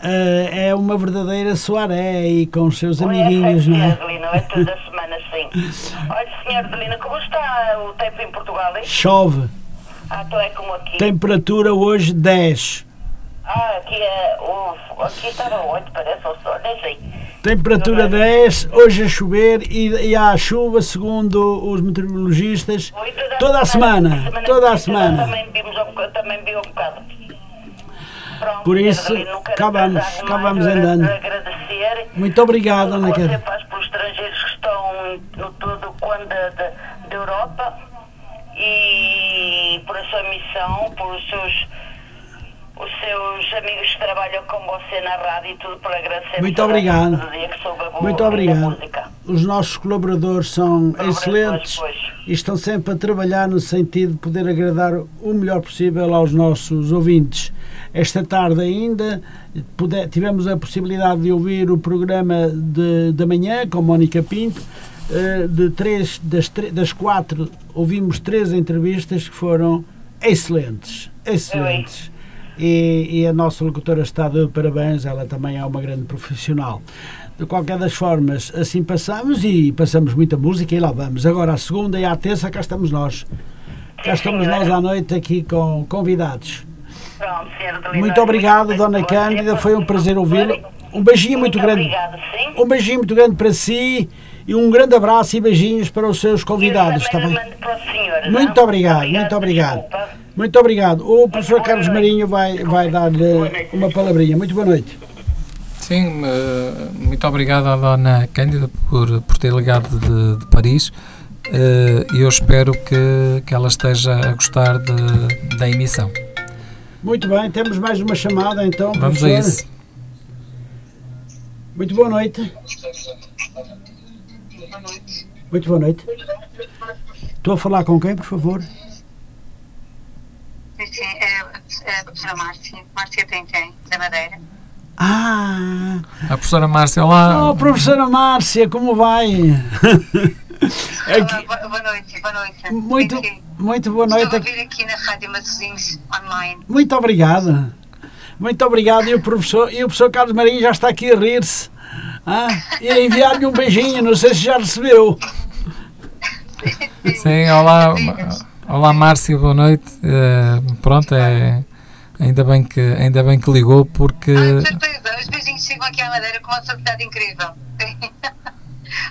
É uma verdadeira soaré e com os seus amiguinhos, não é? É toda a semana, sim. Olha, senhora Adelina, como está o tempo em Portugal? Hein? Chove. Então é como aqui. Temperatura hoje 10. Aqui estava 8, parece, ou só, nem sei. Temperatura 10, hoje a chover e há chuva, segundo os meteorologistas, toda a semana. Também vi um bocado. Pronto, por isso, cá vamos andando. Muito obrigado, Ana Cândida. Você faz para os estrangeiros que estão no todo quando da Europa e por a sua missão, por os seus amigos que trabalham com você na rádio e tudo, por agradecer. Muito obrigado. Muito obrigado. Os nossos colaboradores são excelentes e estão sempre a trabalhar no sentido de poder agradar o melhor possível aos nossos ouvintes. Esta tarde ainda tivemos a possibilidade de ouvir o programa da manhã com Mónica Pinto. Das quatro ouvimos 3 entrevistas que foram excelentes. E a nossa locutora está de parabéns, ela também é uma grande profissional. De qualquer das formas, assim passamos muita música e lá vamos. Agora à segunda e à terça cá estamos nós. Cá estamos nós à noite aqui com convidados. Muito obrigado, Dona Cândida, foi um prazer ouvi-la. Um beijinho muito grande. Um beijinho muito grande para si e um grande abraço e beijinhos para os seus convidados também. Muito obrigado, muito obrigado. Muito obrigado. O professor Carlos Marinho vai dar-lhe uma palavrinha. Muito boa noite. Sim, muito obrigado à Dona Cândida por ter ligado de Paris. Eu espero que ela esteja a gostar da emissão. Muito bem, temos mais uma chamada então. Vamos professor. A isso. Muito boa noite. Muito boa noite. Estou a falar com quem, por favor? Sim, é a professora Márcia Tentém, da Madeira. Ah! A professora Márcia, olá! Oh, professora Márcia, como vai? Olá, boa noite. Muito boa noite. Estou a vir aqui na Rádio Matosinhos online. Muito obrigada. Muito obrigado. E o professor Carlos Marinho já está aqui a rir-se. E a enviar-lhe um beijinho, não sei se já recebeu. Sim, olá. Olá Márcia, boa noite. Pronto, ainda bem que ligou porque... Os beijinhos chegam aqui à Madeira com uma saudade incrível.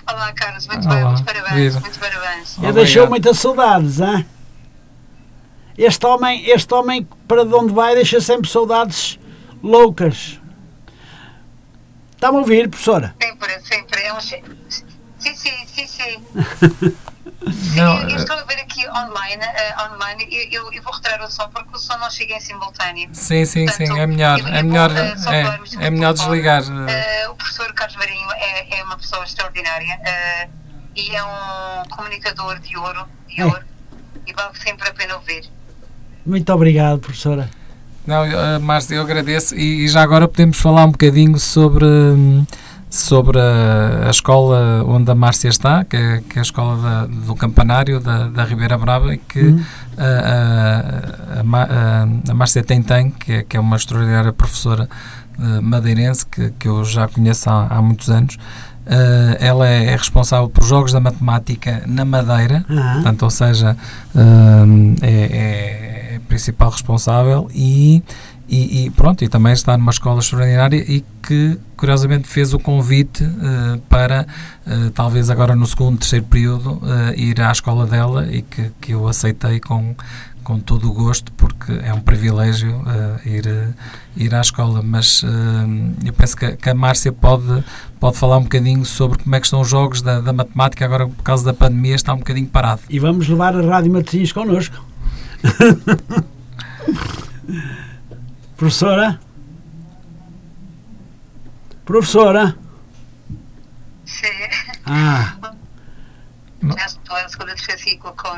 Olá Carlos, muito parabéns. Ele deixou muitas saudades, hein? Este homem para onde vai deixa sempre saudades loucas. Está-me a ouvir, professora? Sempre. É um... Sim. Não, eu estou a ver aqui online eu vou retirar o som porque o som não chega em simultâneo. Portanto, é melhor desligar. O professor Carlos Marinho é uma pessoa extraordinária e é um comunicador de ouro e vale sempre a pena ouvir. Muito obrigado, professora. Não, Márcio, eu agradeço e já agora podemos falar um bocadinho sobre a escola onde a Márcia está, que é a escola do Campanário, da Ribeira Brava, e que a Márcia Tentém, que é uma extraordinária professora madeirense, que eu já conheço há muitos anos. Ela é responsável por jogos da matemática na Madeira, portanto, ou seja, é a principal responsável e pronto, e também está numa escola extraordinária e que curiosamente fez o convite para talvez agora no segundo, terceiro período ir à escola dela e que eu aceitei com todo o gosto porque é um privilégio ir à escola, mas eu penso que a Márcia pode falar um bocadinho sobre como é que estão os jogos da matemática agora por causa da pandemia está um bocadinho parado. E vamos levar a Rádio Matosinhos connosco. Professora? Sim. Já estou a segunda fascículo com...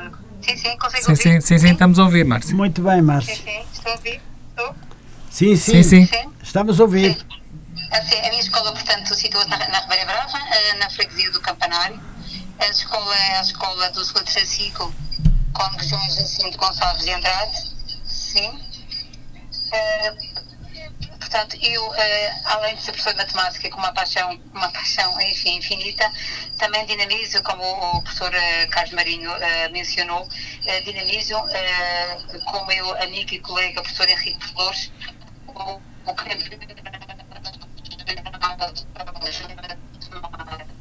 Sim, consigo ouvir? Sim, estamos a ouvir, Márcia. Muito bem, Márcia. Sim, estou a ouvir? Estou? Sim. Estamos a ouvir. Sim. Assim, a minha escola, portanto, situa-se na Ribeira Brava, na freguesia do Campanário. A escola é a escola do segundo fascículo, Cónego João Josino Gonçalves de Andrade. Sim. Portanto, eu, além de ser professor de matemática com uma paixão enfim, infinita, também dinamizo, como o professor Carlos Marinho mencionou, dinamizo com o meu amigo e colega, o professor Henrique Flores, o Campeonato Regional de Jogos Matemáticos.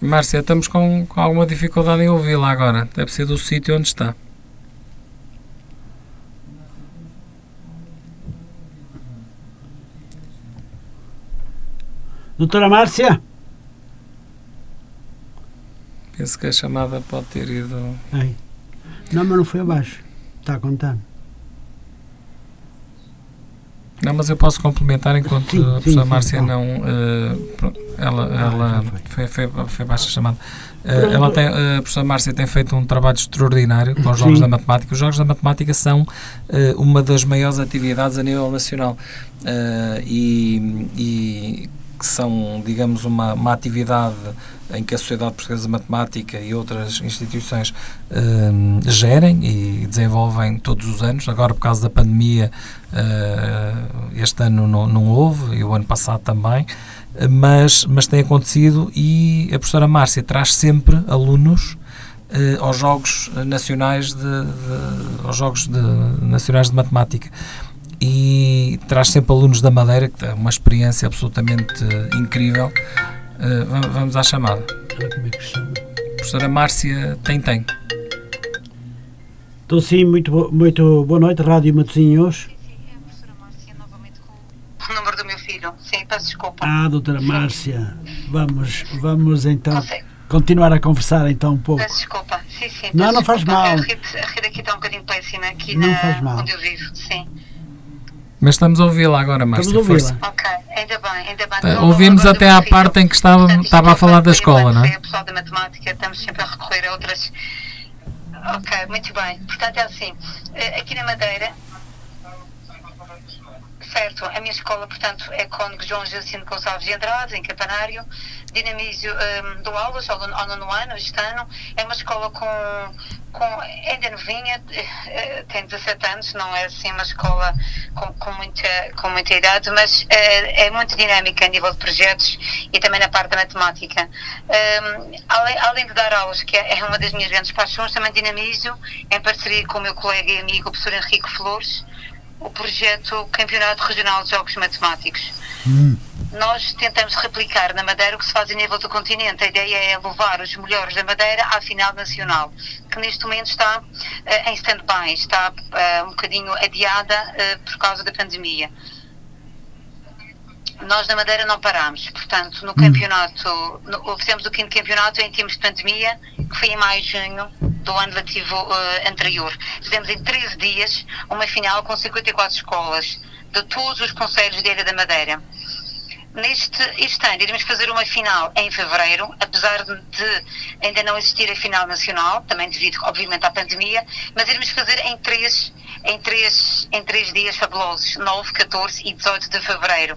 Márcia, estamos com alguma dificuldade em ouvi-la agora. Deve ser do sítio onde está. Doutora Márcia? Penso que a chamada pode ter ido... Aí. Não, mas não foi abaixo. Está a contar. Não, mas eu posso complementar enquanto sim, a professora Márcia não... Foi baixa chamada. A professora Márcia tem feito um trabalho extraordinário com os Jogos da Matemática. Os Jogos da Matemática são uma das maiores atividades a nível nacional e que são, digamos, uma atividade em que a Sociedade Portuguesa de Matemática e outras instituições gerem e desenvolvem todos os anos. Agora, por causa da pandemia, este ano não houve, e o ano passado também, mas tem acontecido, e a professora Márcia traz sempre alunos aos Jogos Nacionais de Matemática. E traz sempre alunos da Madeira, que é uma experiência absolutamente incrível. Vamos à chamada. Como é que chama? Professora Márcia Tentém. Então sim, muito boa noite, Rádio Matosinhos. Sim, é a professora Márcia, novamente com o número do meu filho. Sim, peço desculpa. Ah, doutora Márcia, vamos então continuar a conversar então um pouco. Peço desculpa, sim. Não faz mal. A rede aqui está um bocadinho péssima, aqui não faz mal. Onde eu vivo, sim. Mas estamos a ouvi-la agora, Márcia. Estamos a ouvi-la. Ok, ainda bem. Ouvimos até à parte em que estava a falar da escola, não é? O pessoal da matemática, estamos sempre a recorrer a outras... Ok, muito bem. Portanto, é assim, aqui na Madeira... Certo, a minha escola, portanto, é Cónego João Josino Gonçalves de Andrade, em Campanário. Dinamizo, dou aulas ao nono ano, este ano. É uma escola com ainda novinha, tem 17 anos, não é assim uma escola com muita idade, mas é muito dinâmica a nível de projetos e também na parte da matemática. Além de dar aulas, que é uma das minhas grandes paixões, também dinamizo, em parceria com o meu colega e amigo, o professor Henrique Flores, o projeto Campeonato Regional de Jogos Matemáticos. Nós tentamos replicar na Madeira o que se faz a nível do continente. A ideia é levar os melhores da Madeira à final nacional, que neste momento está em stand-by, está um bocadinho adiada por causa da pandemia. Nós na Madeira não parámos, portanto, no campeonato, fizemos o 5º campeonato em termos de pandemia, que foi em maio e junho do ano letivo anterior. Fizemos em 13 dias uma final com 54 escolas, de todos os concelhos da Ilha da Madeira. Este ano iremos fazer uma final em fevereiro, apesar de ainda não existir a final nacional, também devido, obviamente, à pandemia, mas iremos fazer em três dias fabulosos, 9, 14 e 18 de fevereiro.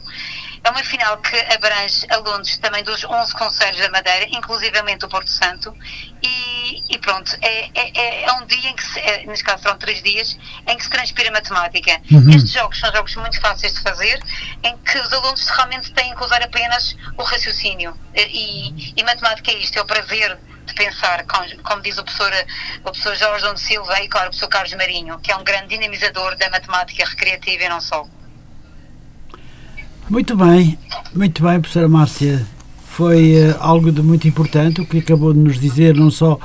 É uma final que abrange alunos também dos 11 concelhos da Madeira, inclusivamente o Porto Santo, e pronto, é um dia em que, neste caso serão 3 dias, em que se transpira matemática. Estes jogos são jogos muito fáceis de fazer, em que os alunos realmente têm que usar apenas o raciocínio, e matemática é isto, é o prazer de pensar, como diz o professor Jorge Geraldes e, claro, o professor Carlos Marinho, que é um grande dinamizador da matemática recreativa e não só. Muito bem, professora Márcia. Foi algo de muito importante o que acabou de nos dizer, não só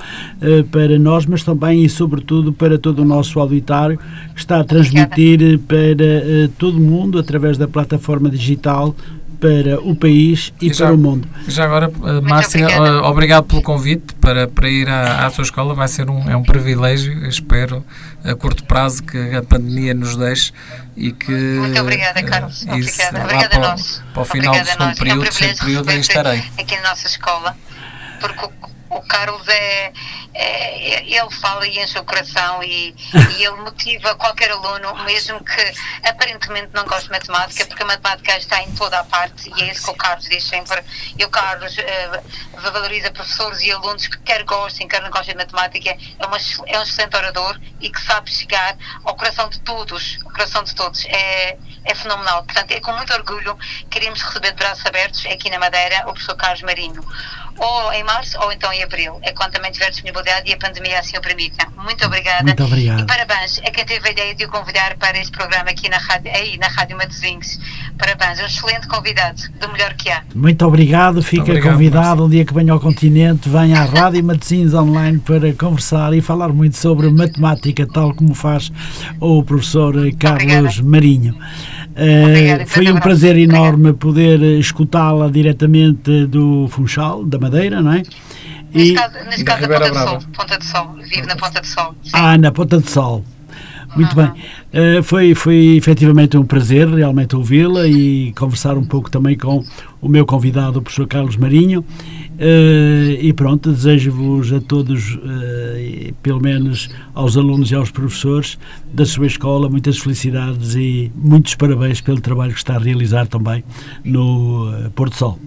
para nós, mas também e sobretudo para todo o nosso auditório, que está a transmitir para todo o mundo, através da plataforma digital, para o país e para o mundo. Já agora, Márcia, obrigado pelo convite para ir à sua escola. Vai ser um privilégio, espero, a curto prazo, que a pandemia nos deixe e que... Muito obrigada, Carlos. Obrigada a nós. Para o final do segundo período, eu estarei aqui na nossa escola, porque o Carlos ele fala e enche o coração e ele motiva qualquer aluno, mesmo que aparentemente não goste de matemática, porque a matemática está em toda a parte, e é isso que o Carlos diz sempre. E o Carlos valoriza professores e alunos que quer gostem, quer não gostem de matemática. É um excelente orador e que sabe chegar ao coração de todos. O coração de todos é fenomenal. Portanto, é com muito orgulho que queremos receber de braços abertos aqui na Madeira o professor Carlos Marinho, ou em março ou então em abril, é quando também tiver disponibilidade e a pandemia assim o permita. Muito obrigada. Muito obrigado. E parabéns a quem teve a ideia de o convidar para este programa aqui na Rádio Matosinhos. Parabéns, um excelente convidado, do melhor que há. Muito obrigado, fica convidado, um dia que venha ao continente, venha à Rádio Matosinhos Online para conversar e falar muito sobre matemática, tal como faz o professor Carlos Marinho. Obrigada, foi um prazer enorme poder escutá-la diretamente do Funchal, da Madeira, não é? Neste caso da Ponta do Sol, vive na Ponta do Sol. Sim. Ah, na Ponta do Sol. Muito bem, foi efetivamente um prazer realmente ouvi-la e conversar um pouco também com o meu convidado, o professor Carlos Marinho, e pronto, desejo-vos a todos, pelo menos aos alunos e aos professores da sua escola, muitas felicidades e muitos parabéns pelo trabalho que está a realizar também no Porto Sol.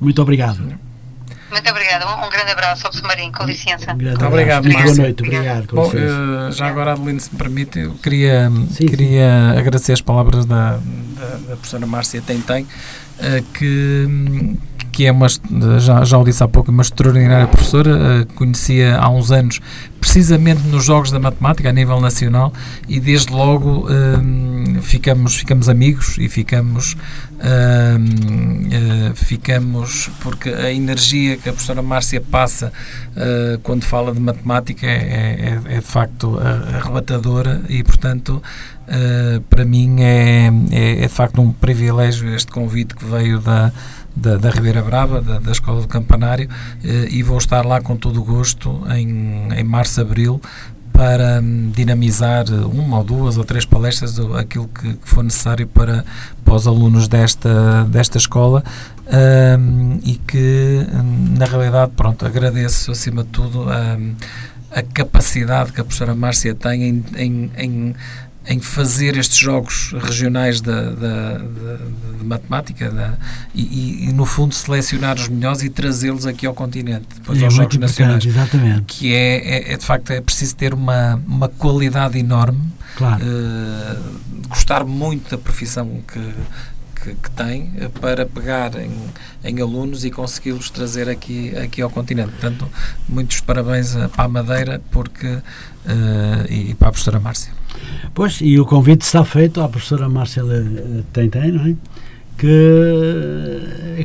Muito obrigado. Muito obrigada, um grande abraço ao professor Marinho, com licença. Muito obrigado, Márcia. Boa noite, obrigado. Bom, já agora, Adelino, se me permite, eu queria agradecer as palavras da professora Márcia Tentém, que é uma, já o disse há pouco, uma extraordinária professora, conhecia há uns anos, precisamente nos Jogos da Matemática, a nível nacional, e desde logo ficamos amigos e ficamos porque a energia que a professora Márcia passa quando fala de matemática é de facto arrebatadora e, portanto, para mim é de facto um privilégio este convite que veio da Ribeira Brava, da Escola do Campanário, e vou estar lá com todo o gosto em março-abril para dinamizar uma ou duas ou três palestras, aquilo que for necessário para os alunos desta escola, e que na realidade, pronto, agradeço acima de tudo a capacidade que a professora Márcia tem em fazer estes jogos regionais de matemática e no fundo selecionar os melhores e trazê-los aqui ao continente, depois aos jogos nacionais, exatamente. Que de facto é preciso ter uma qualidade enorme, claro. Gostar muito da profissão que tem, para pegar em alunos e consegui-los trazer aqui ao continente. Portanto, muitos parabéns para a Madeira e para a professora Márcia. Pois, e o convite está feito à professora Márcia Tentém, não é?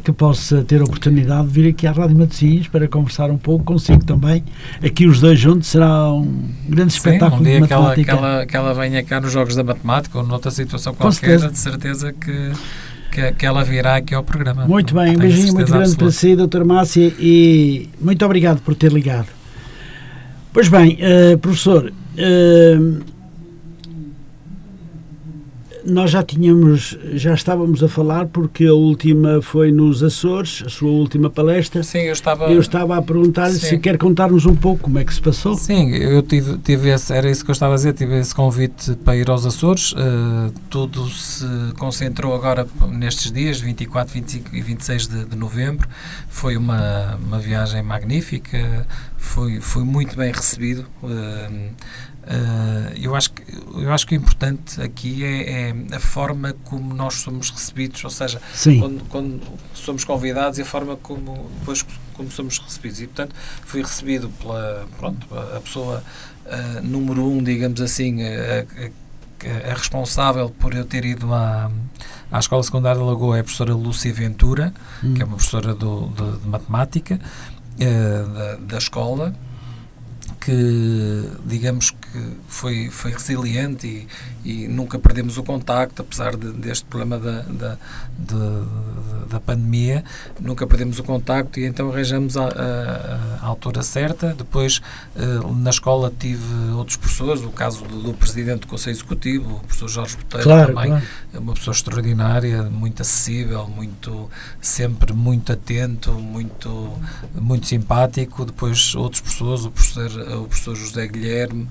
Que possa ter a oportunidade de vir aqui à Rádio Matosinhos para conversar um pouco consigo também. Aqui os dois juntos será um grande espetáculo. Sim, um dia de matemática. Que ela venha cá nos Jogos da Matemática ou noutra situação qualquer, de certeza que ela virá aqui ao programa. Muito bem, um beijinho muito grande para si, doutora Márcia, e muito obrigado por ter ligado. Pois bem, professor, nós já estávamos a falar, porque a última foi nos Açores, a sua última palestra. Sim, eu estava a perguntar-lhe se quer contar-nos um pouco como é que se passou. Sim, eu tive esse, era isso que eu estava a dizer, tive esse convite para ir aos Açores, tudo se concentrou agora nestes dias, 24, 25 e 26 de novembro, foi uma viagem magnífica, foi muito bem recebido. Eu acho que o importante aqui é a forma como nós somos recebidos, ou seja, quando somos convidados e a forma como depois somos recebidos. E, portanto, fui recebido a pessoa número um, digamos assim, a responsável por eu ter ido à Escola Secundária da Lagoa, é a professora Lúcia Ventura, que é uma professora de matemática da escola, que digamos que foi resiliente e nunca perdemos o contacto, apesar deste problema da pandemia, nunca perdemos o contacto, e então arranjamos a altura certa. Depois na escola tive outros professores, o caso do Presidente do Conselho Executivo, o professor Jorge Boteiro, também. Uma pessoa extraordinária, muito acessível, sempre muito atento, muito simpático. Depois outros professores, o professor José Guilherme,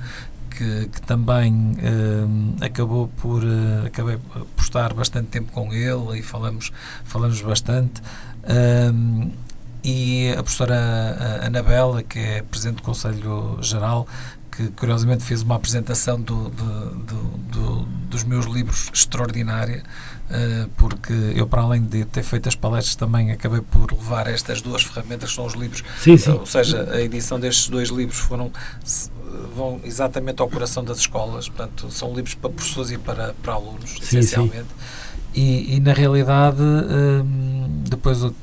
que também acabei por estar bastante tempo com ele e falamos bastante, e a professora Anabela, que é presidente do Conselho Geral, que curiosamente fez uma apresentação dos meus livros extraordinária, porque eu, para além de ter feito as palestras, também acabei por levar estas duas ferramentas, que são os livros, ou seja, a edição destes dois livros vão exatamente ao coração das escolas, portanto são livros para professores e para alunos, essencialmente. E na realidade Depois o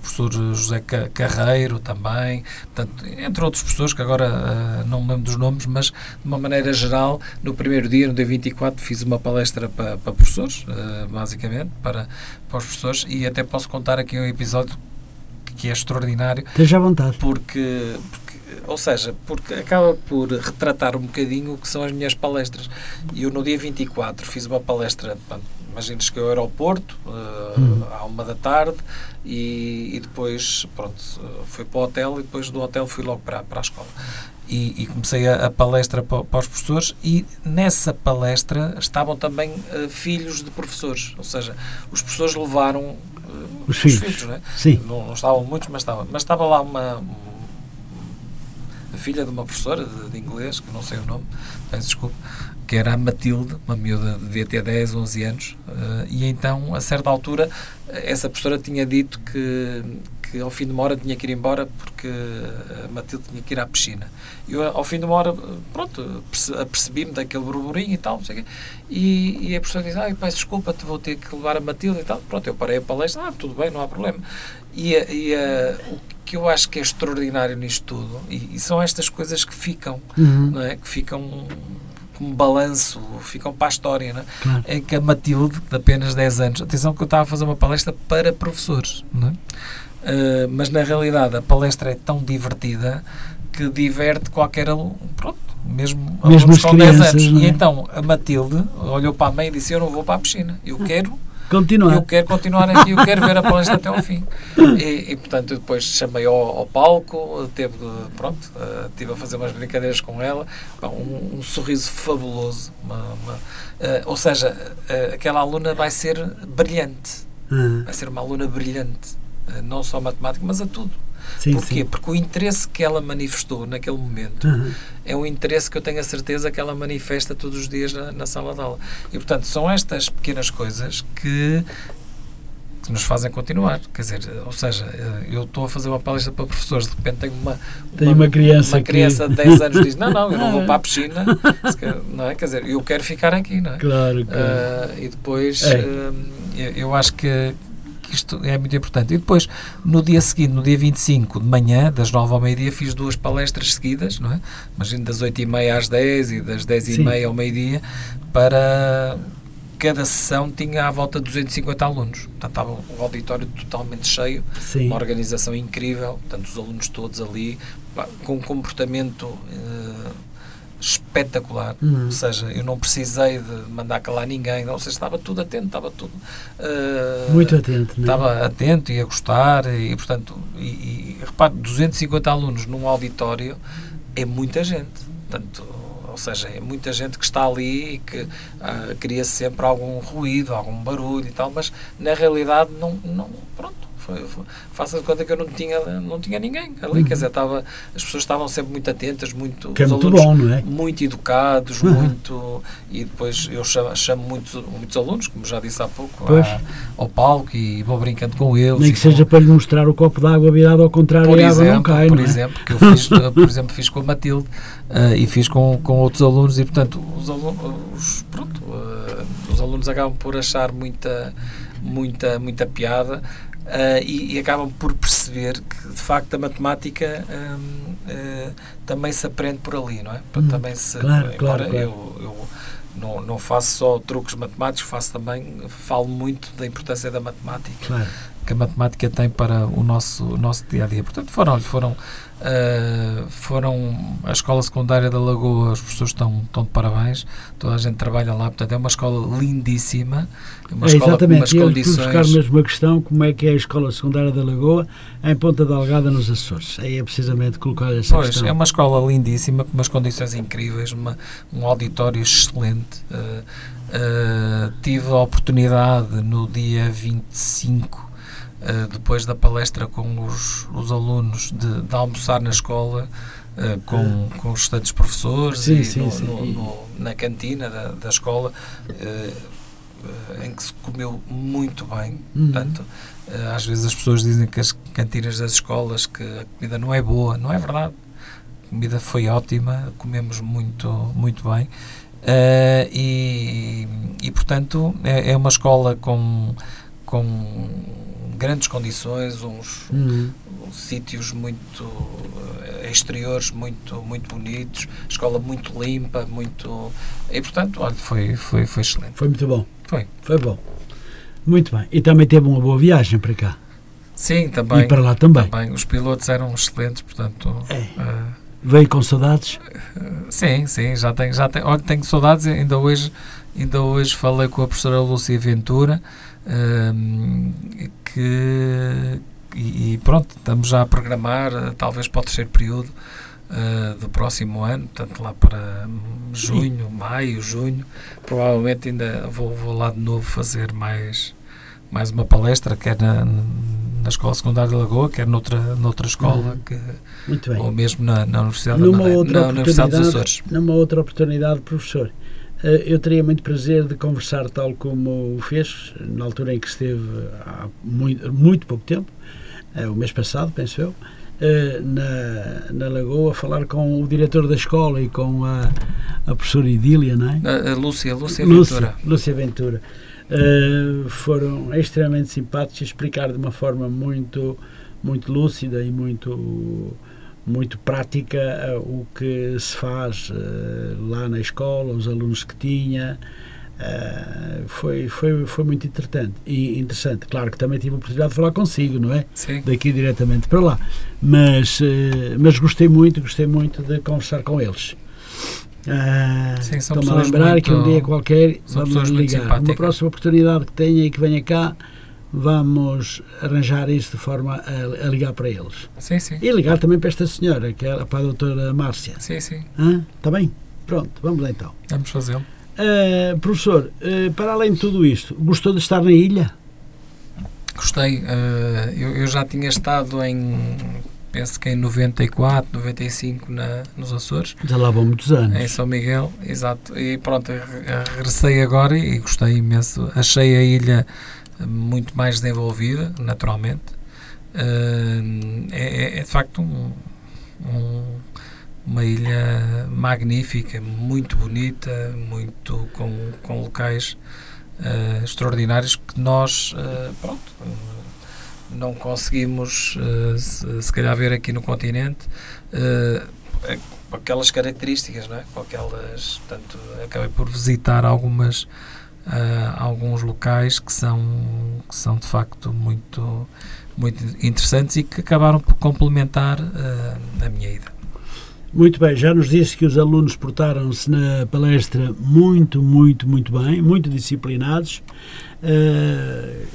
professor José Carreiro também, portanto, entre outros professores que agora não me lembro dos nomes, mas de uma maneira geral, no primeiro dia, no dia 24, fiz uma palestra para professores, basicamente, para os professores, e até posso contar aqui um episódio que é extraordinário. Esteja à vontade. Porque acaba por retratar um bocadinho o que são as minhas palestras. E eu, no dia 24, fiz uma palestra, imagina, cheguei ao aeroporto, à 1 da tarde, e depois, pronto, fui para o hotel, e depois do hotel fui logo para a escola. E comecei a palestra para os professores, e nessa palestra estavam também filhos de professores, ou seja, os professores levaram os filhos, não é? Sim. Não estavam muitos, mas estava lá a filha de uma professora de inglês, que não sei o nome, peço desculpa, que era a Matilde, uma miúda de até 10, 11 anos, e então, a certa altura, essa professora tinha dito que ao fim de uma hora tinha que ir embora porque a Matilde tinha que ir à piscina. Eu, ao fim de uma hora, pronto, apercebi-me daquele burburinho e tal, não sei o quê, e a professora diz, peço desculpa, vou ter que levar a Matilde e tal. Pronto, eu parei a palestra, tudo bem, não há problema. O que eu acho que é extraordinário nisto tudo, e são estas coisas que ficam, não é? Que ficam como balanço, ficam para a história, não é? Claro. É que a Matilde, de apenas 10 anos, atenção que eu estava a fazer uma palestra para professores, não é? Mas na realidade a palestra é tão divertida que diverte qualquer aluno, pronto, mesmo alunos com 10 anos. E então a Matilde olhou para a mãe e disse, eu não vou para a piscina, eu quero continuar aqui, eu quero ver a palestra até ao fim. E portanto, depois chamei ao palco, estive a fazer umas brincadeiras com ela, um sorriso fabuloso, ou seja, aquela aluna vai ser brilhante, vai ser uma aluna brilhante, não só a matemática, mas a tudo. Sim, porquê? Sim. Porque o interesse que ela manifestou naquele momento é um interesse que eu tenho a certeza que ela manifesta todos os dias na sala de aula. E, portanto, são estas pequenas coisas que nos fazem continuar. Quer dizer, ou seja, eu estou a fazer uma palestra para professores, de repente tenho uma criança de 10 anos que diz, eu não vou para a piscina, não é? Quer dizer, eu quero ficar aqui, não é? Claro, claro. E depois, eu acho que isto é muito importante. E depois, no dia seguinte, no dia 25 de manhã, das 9 ao meio-dia, fiz 2 palestras seguidas, não é? Imagino das 8h30 às 10 e das 10h30 ao meio-dia, para cada sessão tinha à volta de 250 alunos. Portanto, estava um auditório totalmente cheio, sim, uma organização incrível, portanto, os alunos todos ali, com um comportamento espetacular, ou seja, eu não precisei de mandar calar ninguém, ou seja, estava tudo atento, muito atento, né? Estava atento e a gostar, e portanto, repare, 250 alunos num auditório é muita gente, portanto, ou seja, é muita gente que está ali e que cria sempre algum ruído, algum barulho e tal, mas na realidade não pronto, faça de conta que eu não tinha ninguém ali, quer dizer, as pessoas estavam sempre muito atentas, muito educados, muito, e depois eu chamo muitos alunos, como já disse há pouco, ao palco, e vou brincando com eles. Nem que seja para lhe mostrar o copo de água virado ao contrário, por exemplo, e a água não cai, por exemplo, que eu fiz, por exemplo, fiz com a Matilde, e fiz com outros alunos, e portanto os alunos acabam por achar muita piada. E acabam por perceber que, de facto, a matemática também se aprende por ali, não é? Também se, claro. Eu não faço só truques matemáticos, falo muito da importância da matemática, claro, que a matemática tem para o nosso dia-a-dia. Portanto, foram a Escola Secundária da Lagoa, os professores estão de parabéns, toda a gente trabalha lá, portanto é uma escola lindíssima, escola com umas condições... Exatamente, buscar mesmo a questão, como é que é a Escola Secundária da Lagoa em Ponta Delgada, nos Açores, aí é precisamente colocar essa questão. É uma escola lindíssima, com umas condições incríveis, um auditório excelente, tive a oportunidade no dia 25, depois da palestra com os alunos, de almoçar na escola com os restantes professores, na cantina da escola, em que se comeu muito bem. Portanto, às vezes as pessoas dizem que as cantinas das escolas, que a comida não é boa, não é verdade. A comida foi ótima, comemos muito, muito bem. Portanto, é uma escola com grandes condições, uns sítios muito exteriores, muito bonitos, escola muito limpa, muito... E, portanto, olha, foi excelente. Foi muito bom. Foi bom. Muito bem. E também teve uma boa viagem para cá. Sim, também. E para lá também. Os pilotos eram excelentes, portanto... Veio com saudades? Sim, já tenho. Olha, tenho saudades, ainda hoje falei com a professora Lúcia Ventura, pronto, estamos já a programar, talvez para o terceiro período do próximo ano, portanto lá para junho, provavelmente ainda vou lá de novo fazer mais uma palestra, quer na Escola Secundária de Lagoa, quer noutra escola, ou mesmo na Universidade da Madeira, na Universidade dos Açores. Numa outra oportunidade, professor, eu teria muito prazer de conversar tal como o fez, na altura em que esteve há muito pouco tempo, o mês passado, penso eu, na Lagoa, falar com o diretor da escola e com a professora Idília, não é? Lúcia Ventura. Foram extremamente simpáticos, explicar de uma forma muito lúcida e muito prática o que se faz lá na escola, os alunos que tinha. Foi muito interessante. Claro que também tive a oportunidade de falar consigo, não é? Sim. Daqui diretamente para lá, mas gostei muito de conversar com eles. Estou-me a lembrar que um dia qualquer vamos ligar. Uma próxima oportunidade que tenha e que venha cá, vamos arranjar isso de forma a ligar para eles. Sim. E ligar também para esta senhora, que era para a doutora Márcia. Sim. Está bem? Pronto, vamos lá então. Vamos fazê-lo. Professor, para além de tudo isto, gostou de estar na ilha? Gostei. Eu já tinha estado penso que em 94, 95 nos Açores. Já lá vão muitos anos. Em São Miguel, exato. E pronto, regressei agora e gostei imenso. Achei a ilha muito mais desenvolvida, naturalmente. É de facto uma ilha magnífica, muito bonita, com locais extraordinários que nós, não conseguimos se calhar ver aqui no continente, com aquelas características, não é? Portanto, acabei por visitar alguns locais que são de facto muito interessantes e que acabaram por complementar a minha ida. Muito bem, já nos disse que os alunos portaram-se na palestra muito bem, muito disciplinados.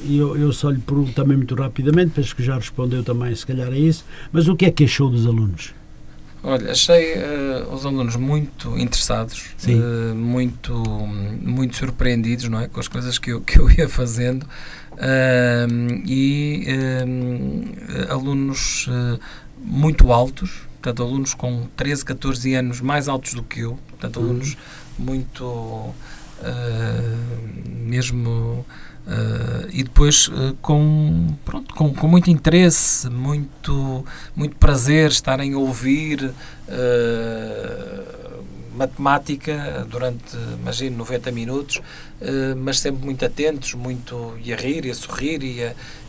Eu só lhe pergunto também muito rapidamente, penso que já respondeu também se calhar a isso, mas o que é que achou dos alunos? Olha, achei os alunos muito interessados, muito surpreendidos, não é, com as coisas que eu ia fazendo, alunos muito altos. Portanto, alunos com 13, 14 anos mais altos do que eu, portanto, alunos muito, e depois com muito interesse, muito prazer estarem a ouvir matemática durante, imagino, 90 minutos, mas sempre muito atentos, e a rir, e a sorrir,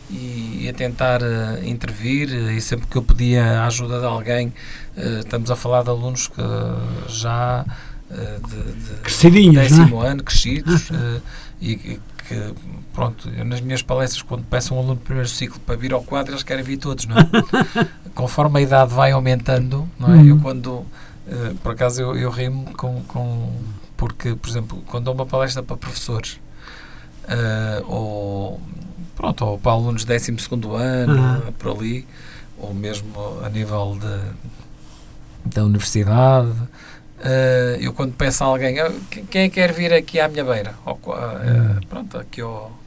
e a tentar intervir, e sempre que eu pedia a ajuda de alguém, estamos a falar de alunos que já de décimo ano, crescidos, e que, pronto, eu, nas minhas palestras, quando peço um aluno do primeiro ciclo para vir ao quadro, eles querem vir todos, não é? Conforme a idade vai aumentando, não é? Eu quando, por acaso, eu rimo porque, por exemplo, quando dou uma palestra para professores, ou para alunos de 12º ano, por ali, ou mesmo a nível da universidade, eu quando peço a alguém, quem quer vir aqui à minha beira, aqui ao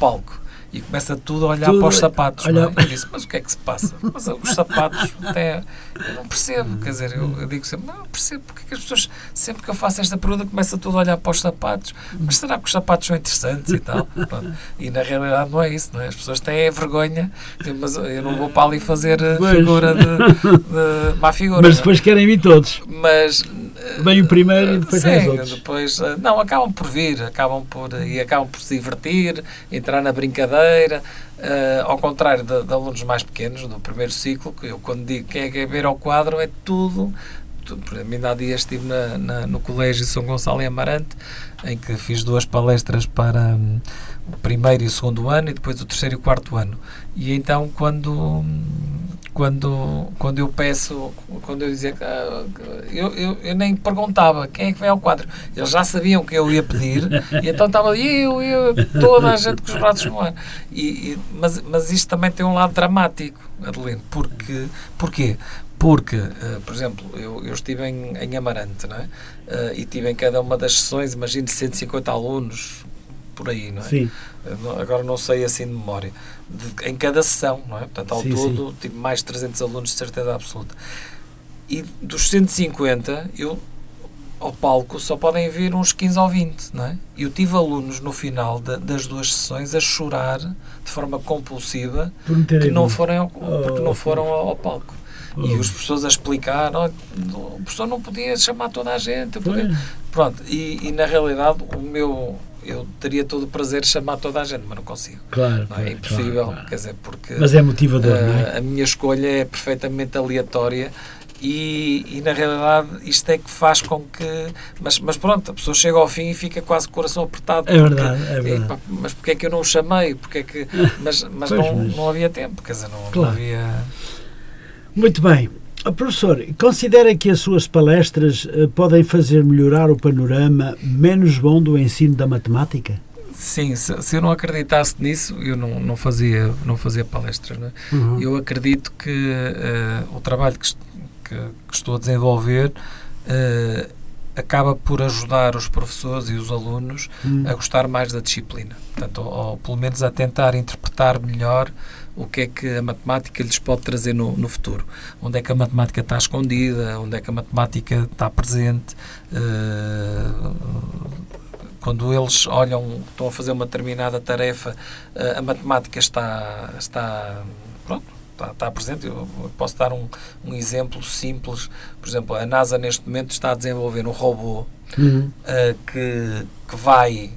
palco, e começa tudo a olhar para os sapatos, e disse, mas o que é que se passa? Mas os sapatos, até eu não percebo, quer dizer, eu digo sempre, não percebo porque que as pessoas, sempre que eu faço esta pergunta, começa tudo a olhar para os sapatos, mas será que os sapatos são interessantes e tal? Pronto. E na realidade não é isso, não é? As pessoas têm vergonha, mas eu não vou para ali fazer figura de má figura. Mas depois querem vir todos. Mas Veio primeiro e depois vem os outros. Depois, não, acabam por vir, acabam por se divertir, entrar na brincadeira, ao contrário de alunos mais pequenos, do primeiro ciclo, que eu quando digo quem é que é ver ao quadro, é tudo. Por mim, há dias estive no Colégio São Gonçalo em Amarante, em que fiz duas palestras para o primeiro e o segundo ano e depois o terceiro e o quarto ano. E então, quando eu peço, quando eu dizia, eu nem perguntava quem é que vem ao quadro, eles já sabiam que eu ia pedir, e então estava ali toda a gente com os braços no ar. Mas isto também tem um lado dramático, Adelino, porquê? Porque, por exemplo, eu estive em Amarante, não é? E tive em cada uma das sessões, imagino, 150 alunos, por aí, não é? Sim. Agora não sei assim de memória. Em cada sessão, não é? Portanto, ao todo, tive mais de 300 alunos, de certeza absoluta. E dos 150, ao palco só podem vir uns 15 ou 20, não é? Eu tive alunos no final das duas sessões a chorar de forma compulsiva que não foram ao palco. E os professores a explicar, o professor não podia chamar toda a gente. Pronto, e na realidade eu teria todo o prazer de chamar toda a gente, mas não consigo. Claro, não é impossível, claro. Quer dizer, porque... Mas é motivador, não é? A minha escolha é perfeitamente aleatória e na realidade isto é que faz com que... Mas pronto, a pessoa chega ao fim e fica quase com o coração apertado. É verdade. Mas porque é que eu não o chamei? Porque é que, mas não havia tempo, quer dizer, não havia... Muito bem. Professor, considera que as suas palestras podem fazer melhorar o panorama menos bom do ensino da matemática? Sim, se eu não acreditasse nisso, eu não fazia palestras. Não é? Uhum. Eu acredito que o trabalho que estou a desenvolver acaba por ajudar os professores e os alunos a gostar mais da disciplina. Portanto, ou pelo menos a tentar interpretar melhor o que é que a matemática lhes pode trazer no futuro. Onde é que a matemática está escondida, onde é que a matemática está presente. Quando eles olham, estão a fazer uma determinada tarefa, a matemática está presente. Eu posso dar um exemplo simples. Por exemplo, a NASA neste momento está a desenvolver um robô que vai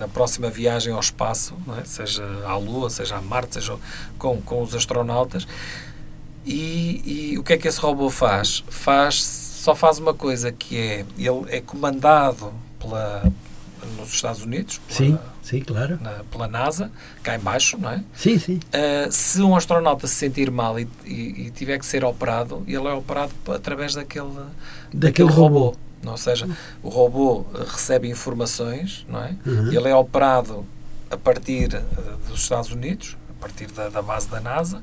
na próxima viagem ao espaço, não é? Seja à Lua, seja a Marte, seja com os astronautas. E o que é que esse robô faz? Só faz uma coisa, que é, ele é comandado nos Estados Unidos, pela NASA, cá em baixo, não é? Sim, sim. Se um astronauta se sentir mal e tiver que ser operado, ele é operado através daquele robô. Ou seja, o robô recebe informações, não é? Ele é operado a partir dos Estados Unidos, a partir da base da NASA,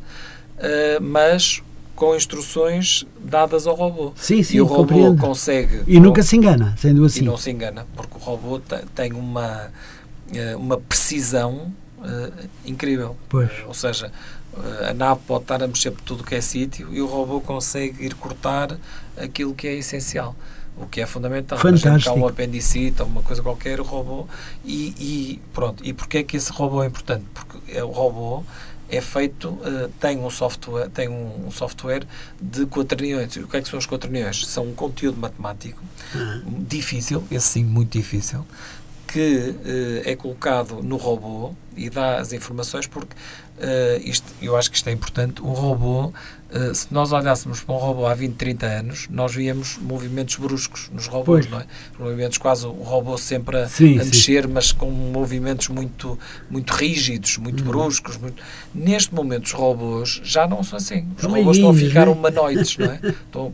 mas com instruções dadas ao robô. Sim, sim, e o robô compreendo. Consegue... E nunca se engana, sendo assim. E não se engana, porque o robô tem uma precisão incrível. Pois. Ou seja, a nave pode estar a mexer por tudo que é sítio e o robô consegue ir cortar aquilo que é essencial. O que é fundamental. Fantástico. Há um apendicite, uma coisa qualquer, o robô... E pronto. E porquê é que esse robô é importante? Porque o robô é feito... Tem um software de quaterniões. O que é que são os quaterniões? São um conteúdo matemático difícil, esse sim, muito difícil, que é colocado no robô e dá as informações, porque eu acho que isto é importante. O robô, se nós olhássemos para um robô há 20, 30 anos, nós víamos movimentos bruscos nos robôs, não é? Movimentos quase o robô sempre a mexer, mas com movimentos muito, muito rígidos, muito bruscos. Neste momento os robôs já não são assim. Os robôs estão a ficar humanoides, não é?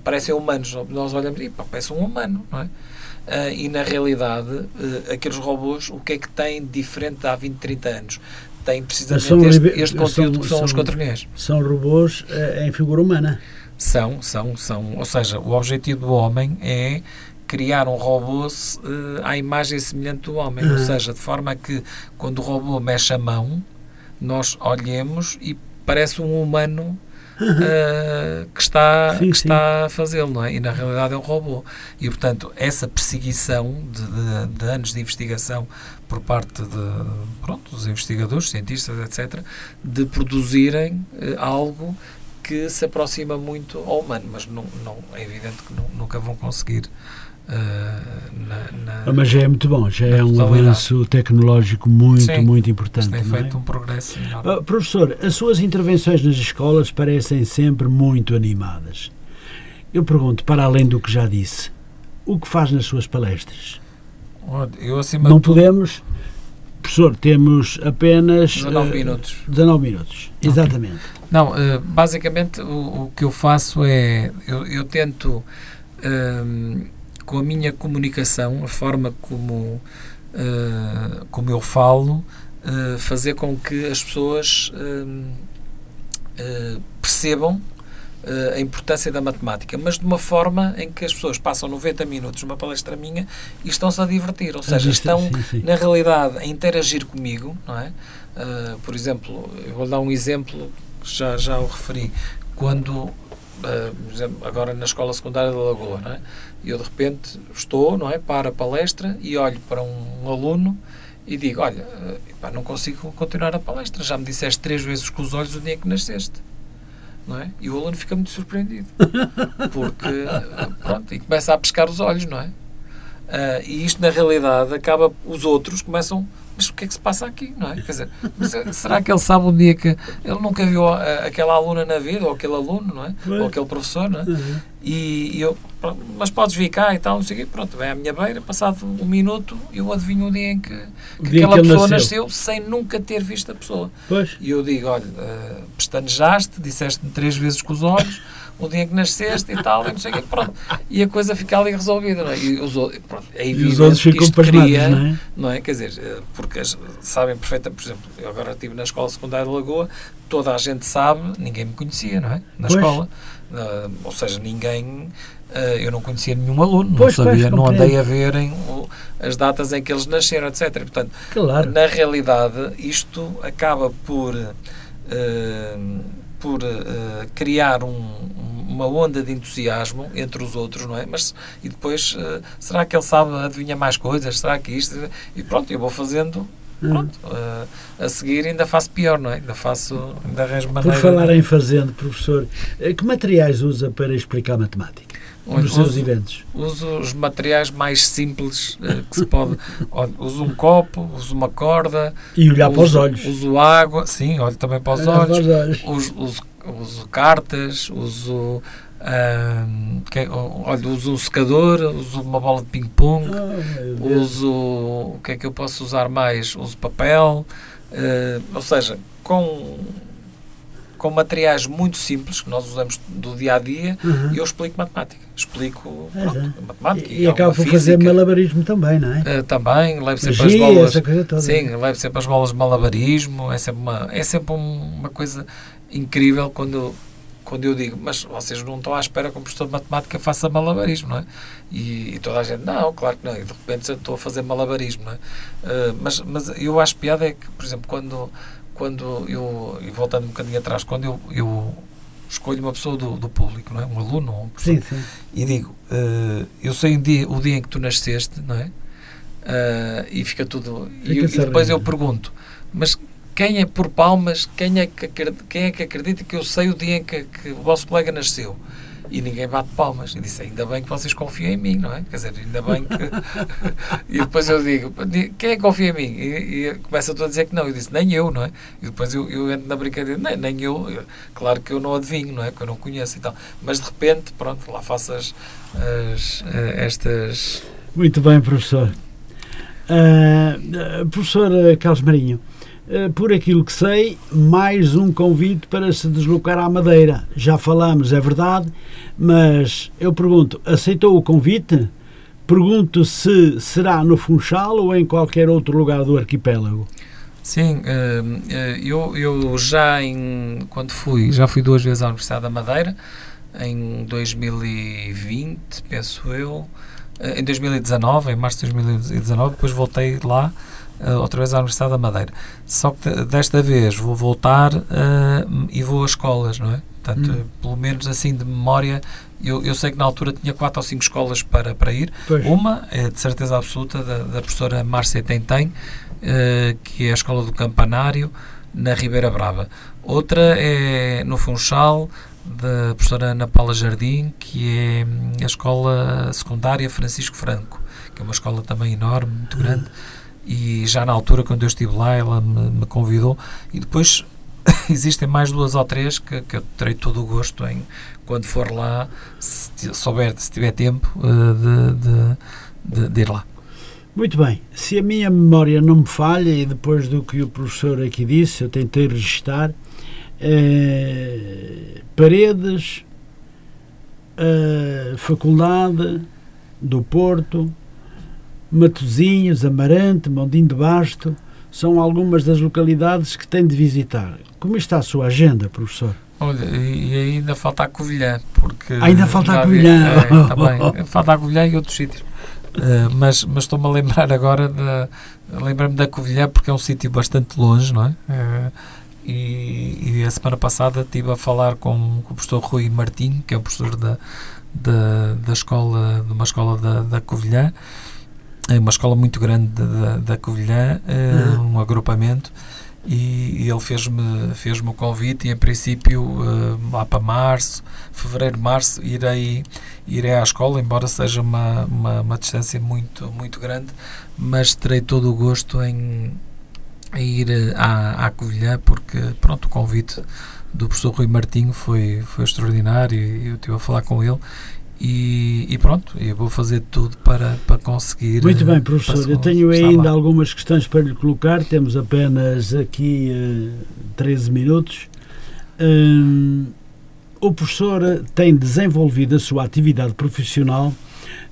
Parecem humanos. Nós olhamos e parece um humano, não é? E na realidade, aqueles robôs, o que é que têm de diferente de há 20, 30 anos? Tem precisamente este conteúdo que são os quaterniões. São robôs em figura humana. São. Ou seja, o objetivo do homem é criar um robô à imagem semelhante do homem. Ou seja, de forma que quando o robô mexe a mão, nós olhemos e parece um humano que está a fazê-lo, não é? E na realidade é um robô. E portanto, essa perseguição de anos de investigação por parte dos investigadores, cientistas, etc., de produzirem algo que se aproxima muito ao humano, mas não, é evidente que nunca vão conseguir Mas já é muito bom, já é um avanço tecnológico muito, muito importante. Tem feito um progresso enorme. Professor, as suas intervenções nas escolas parecem sempre muito animadas. Eu pergunto, para além do que já disse, o que faz nas suas palestras? Eu, acima de tudo... podemos... Professor, temos apenas... 19 minutos. 19 minutos, exatamente. Não, basicamente o que eu faço é... Eu tento... com a minha comunicação, a forma como eu falo, fazer com que as pessoas percebam a importância da matemática, mas de uma forma em que as pessoas passam 90 minutos numa palestra minha e estão-se a divertir, ou seja, estão, na realidade, a interagir comigo, não é? Por exemplo, eu vou dar um exemplo, já o referi, quando... agora na Escola Secundária da Lagoa, não é? Eu de repente estou, não é, para a palestra e olho para um aluno e digo, olha, pá, não consigo continuar a palestra, já me disseste 3 vezes com os olhos o dia que nasceste, não é? E o aluno fica muito surpreendido porque, pronto, e começa a pescar os olhos, não é? E isto na realidade acaba, os outros começam, mas o que é que se passa aqui, não é? Quer dizer, será que ele sabe um dia que... Ele nunca viu aquela aluna na vida, ou aquele aluno, não é? Ou aquele professor, não é? Uhum. E eu, pronto, mas podes vir cá e tal, não sei o quê, pronto, vem à minha beira, passado 1 minuto, eu adivinho o dia em que aquela pessoa nasceu sem nunca ter visto a pessoa. Pois. E eu digo, olha, pestanejaste, disseste-me 3 vezes com os olhos, o dia em que nasceste e tal, e não sei o quê, pronto. E a coisa fica ali resolvida, não é? Pronto, é evidente que isto cria, não é? Não é? Quer dizer, porque sabem perfeitamente, por exemplo, eu agora estive na Escola Secundária da Lagoa, toda a gente sabe, ninguém me conhecia, não é? Na escola, ou seja, ninguém... eu não conhecia nenhum aluno, não sabia, não andei a ver as datas em que eles nasceram, etc. Portanto, claro, na realidade, isto acaba por criar uma onda de entusiasmo entre os outros, não é? Mas, e depois, será que ele sabe, adivinha mais coisas? Será que isto? E pronto, eu vou fazendo, pronto, a seguir ainda faço pior, não é? Ainda arranjo maneira. Por falar em fazendo, professor, que materiais usa para explicar matemática nos seus eventos? Uso os materiais mais simples que se pode. Uso um copo, uso uma corda. E olhar para os olhos. Uso água, sim, olho também para os olhos. Uso cartas, uso... olha, uso um secador, uso uma bola de ping-pong, uso... O que é que eu posso usar mais? Uso papel, ou seja, com materiais muito simples que nós usamos do dia-a-dia, eu explico matemática. Explico, pronto, matemática e acabo por fazer malabarismo também, não é? Também, levo sempre as bolas... Toda, sim, é? Levo sempre as bolas de malabarismo, é sempre uma coisa incrível quando eu digo, mas vocês não estão à espera que um professor de matemática faça malabarismo, não é? E toda a gente, não, claro que não, e de repente eu estou a fazer malabarismo, não é? Mas eu acho piada é que, por exemplo, quando eu, e voltando um bocadinho atrás, quando eu escolho uma pessoa do público, não é? Um aluno ou um professor, sim. E digo, eu sei o dia em que tu nasceste, não é? E fica tudo... E depois eu pergunto, mas... Quem é por palmas, quem é que acredita que eu sei o dia em que o vosso colega nasceu? E ninguém bate palmas. E disse, ainda bem que vocês confiam em mim, não é? Quer dizer, ainda bem que... E depois eu digo, quem é que confia em mim? E começa a dizer que não. Eu disse, nem eu, não é? E depois eu entro na brincadeira, nem eu. Claro que eu não adivinho, não é? Que eu não conheço e tal. Mas de repente, pronto, lá faço estas... Muito bem, professor. Professor Carlos Marinho, por aquilo que sei, mais um convite para se deslocar à Madeira. Já falamos, é verdade, mas eu pergunto, aceitou o convite? Pergunto se será no Funchal ou em qualquer outro lugar do arquipélago. Sim, eu já fui 2 vezes à Universidade da Madeira, em 2020, penso eu, em 2019, em março de 2019, depois voltei lá, outra vez à Universidade da Madeira. Só que desta vez vou voltar e vou às escolas, não é? Portanto, pelo menos assim de memória, eu sei que na altura tinha 4 ou 5 escolas para ir. Pois. Uma é de certeza absoluta da professora Márcia Tentém, que é a escola do Campanário, na Ribeira Brava. Outra é no Funchal, da professora Anabela Jardim, que é a Escola Secundária Francisco Franco, que é uma escola também enorme, muito grande, e já na altura, quando eu estive lá, ela me convidou, e depois existem mais duas ou três que eu terei todo o gosto em, quando for lá, se tiver tempo, de ir lá. Muito bem, se a minha memória não me falha, e depois do que o professor aqui disse, eu tentei registar, Paredes, Faculdade do Porto, Matosinhos, Amarante, Mondinho de Basto, são algumas das localidades que tem de visitar. Como está a sua agenda, professor? Olha, e ainda falta a Covilhã, porque... Ainda falta a Covilhã! Também, falta a Covilhã e outros sítios. Mas estou-me a lembrar agora, lembro-me da Covilhã porque é um sítio bastante longe, não é? E a semana passada estive a falar com o professor Rui Martim, que é o professor de uma escola da Covilhã, é uma escola muito grande da Covilhã, um agrupamento, e ele fez-me o convite, e em princípio lá para fevereiro, março irei à escola, embora seja uma distância muito, muito grande, mas terei todo o gosto em ir à Covilhã, porque pronto, o convite do professor Rui Martinho foi extraordinário, e eu estive a falar com ele. E pronto, eu vou fazer tudo para conseguir... Muito bem, professor, eu tenho ainda algumas questões para lhe colocar, temos apenas aqui 13 minutos. O professor tem desenvolvido a sua atividade profissional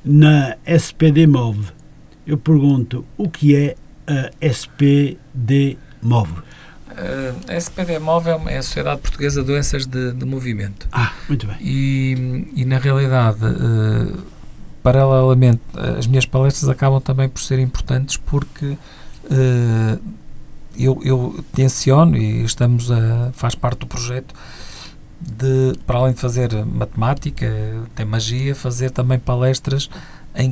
na SPD-MOV. Eu pergunto, o que é a SPD-MOV? A SPD-MOV é a Sociedade Portuguesa de Doenças de Movimento. Muito bem. E na realidade, paralelamente, as minhas palestras acabam também por ser importantes, porque eu tenciono, e faz parte do projeto, de, para além de fazer matemática, até magia, fazer também palestras em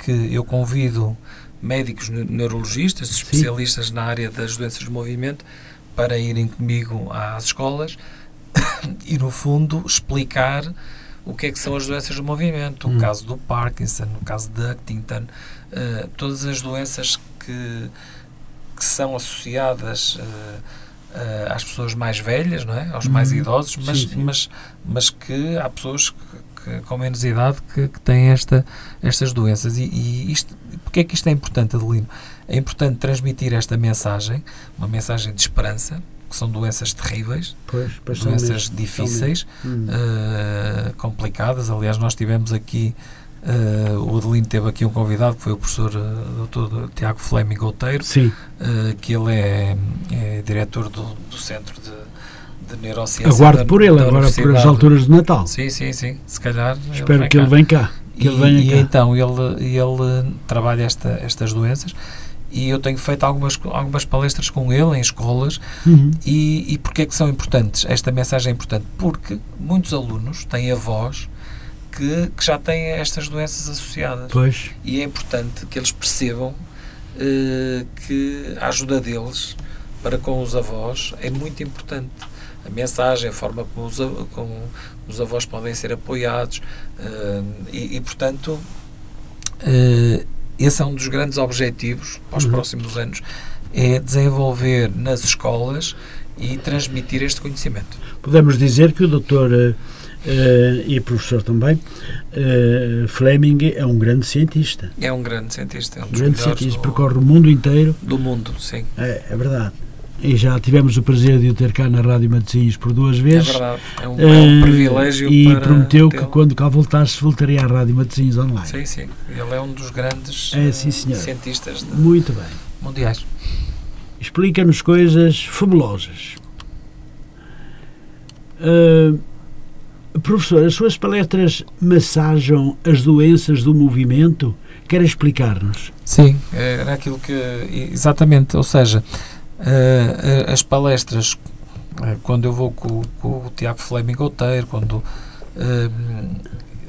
que eu convido médicos, neurologistas, especialistas na área das doenças do movimento, para irem comigo às escolas e, no fundo, explicar o que é que são as doenças do movimento, o caso do Parkinson, o caso de Huntington, todas as doenças que são associadas às pessoas mais velhas, não é? Aos mais idosos, mas que há pessoas com menos idade que têm estas doenças. Porque é que isto é importante, Adelino? É importante transmitir esta mensagem, uma mensagem de esperança, que são doenças terríveis, doenças difíceis, complicadas. Aliás, nós tivemos aqui, o Adelino teve aqui um convidado, que foi o professor Dr. Tiago Fleming Goteiro, que ele é diretor do Centro de Neurociência. Aguardo por ele agora, por as alturas de Natal. Sim, se calhar. Espero que ele venha cá. Então ele trabalha estas doenças, e eu tenho feito algumas palestras com ele em escolas. E porque é que são importantes? Esta mensagem é importante porque muitos alunos têm avós que já têm estas doenças associadas. Pois. E é importante que eles percebam que a ajuda deles para com os avós é muito importante. A mensagem, a forma como os avós podem ser apoiados, portanto, esse é um dos grandes objetivos para os próximos anos, é desenvolver nas escolas e transmitir este conhecimento. Podemos dizer que o doutor e professor também, Fleming é um grande cientista. É um grande cientista. É um grande cientista, percorre o mundo inteiro. Do mundo, sim. É verdade. E já tivemos o prazer de o ter cá na Rádio Matosinhos por duas vezes. É verdade, é um privilégio. E prometeu que quando cá voltasse, voltaria à Rádio Matosinhos online. Sim, sim. Ele é um dos grandes cientistas mundiais. Explica-nos coisas fabulosas. Professor, as suas palestras massajam as doenças do movimento? Quer explicar-nos? Sim, era aquilo que... Exatamente, ou seja... as palestras, quando eu vou com o Tiago Fleming Goteiro,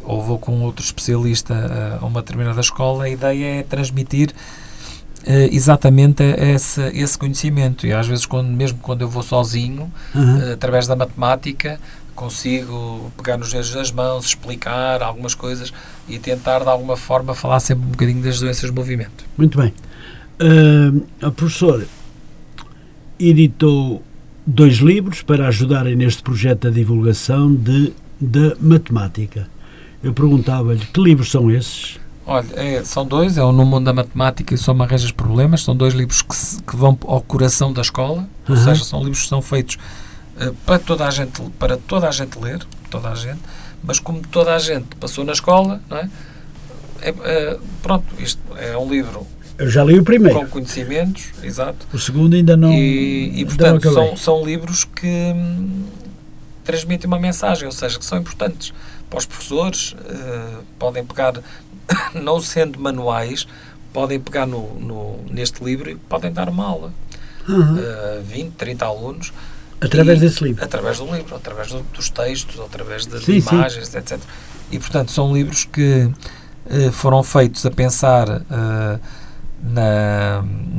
ou vou com outro especialista a uma determinada escola, a ideia é transmitir exatamente esse conhecimento. E às vezes, mesmo quando eu vou sozinho, através da matemática, consigo pegar nos dedos das mãos, explicar algumas coisas e tentar, de alguma forma, falar sempre um bocadinho das doenças de movimento. Muito bem. A professora editou 2 livros para ajudarem neste projeto da divulgação da matemática. Eu perguntava-lhe, que livros são esses? Olha, são 2, é o No Mundo da Matemática e Só Me Arranjas Problemas. São 2 livros que vão ao coração da escola, ou seja, são livros que são feitos para toda a gente ler, toda a gente, mas como toda a gente passou na escola, não é? Pronto, isto é um livro. Eu já li o primeiro. Com conhecimentos, exato. O segundo ainda não. E portanto, são livros que transmitem uma mensagem, ou seja, que são importantes para os professores. Podem pegar, não sendo manuais, podem pegar neste livro e podem dar uma aula. 20, 30 alunos. Através desse livro? Através do livro, através dos textos, através das imagens, etc. E, portanto, são livros que foram feitos a pensar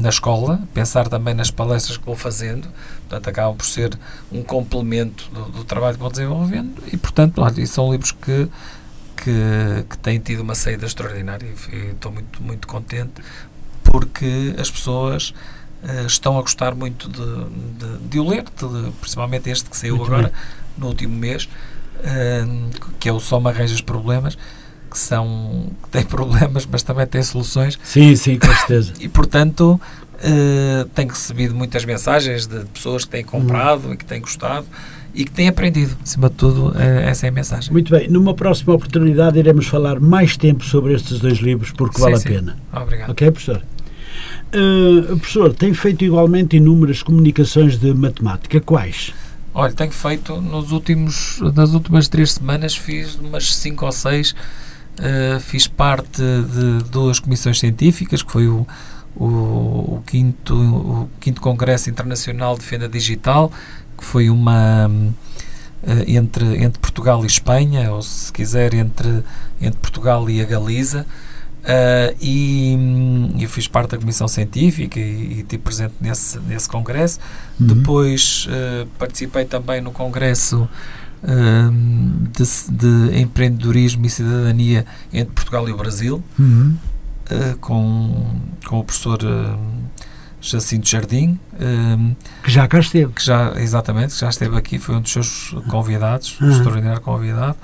na escola, pensar também nas palestras que vou fazendo, portanto, acabam por ser um complemento do trabalho que vou desenvolvendo e, portanto, e são livros que têm tido uma saída extraordinária e estou muito, muito contente porque as pessoas estão a gostar muito de o ler, principalmente este que saiu muito agora, bem, no último mês, que é o Só Me Arranjas Problemas, que tem problemas, mas também tem soluções. Sim, sim, com certeza. E, portanto, tenho recebido muitas mensagens de pessoas que têm comprado e que têm gostado e que têm aprendido. Acima de tudo, essa é a mensagem. Muito bem. Numa próxima oportunidade iremos falar mais tempo sobre estes 2 livros, porque vale a pena. Obrigado. Ok, professor? Professor, tem feito igualmente inúmeras comunicações de matemática. Quais? Olha, tenho feito, nas últimas 3 semanas, fiz umas 5 ou 6. Fiz parte de 2 comissões científicas, que foi o 5º Congresso Internacional de Defesa Digital, que foi uma entre Portugal e Espanha, ou se quiser entre Portugal e a Galiza, e eu fiz parte da comissão científica e estive presente nesse congresso. Depois participei também no congresso de empreendedorismo e cidadania entre Portugal e o Brasil, com o professor Jacinto Jardim, que já cá esteve, que já esteve aqui, foi um dos seus convidados, extraordinário convidado.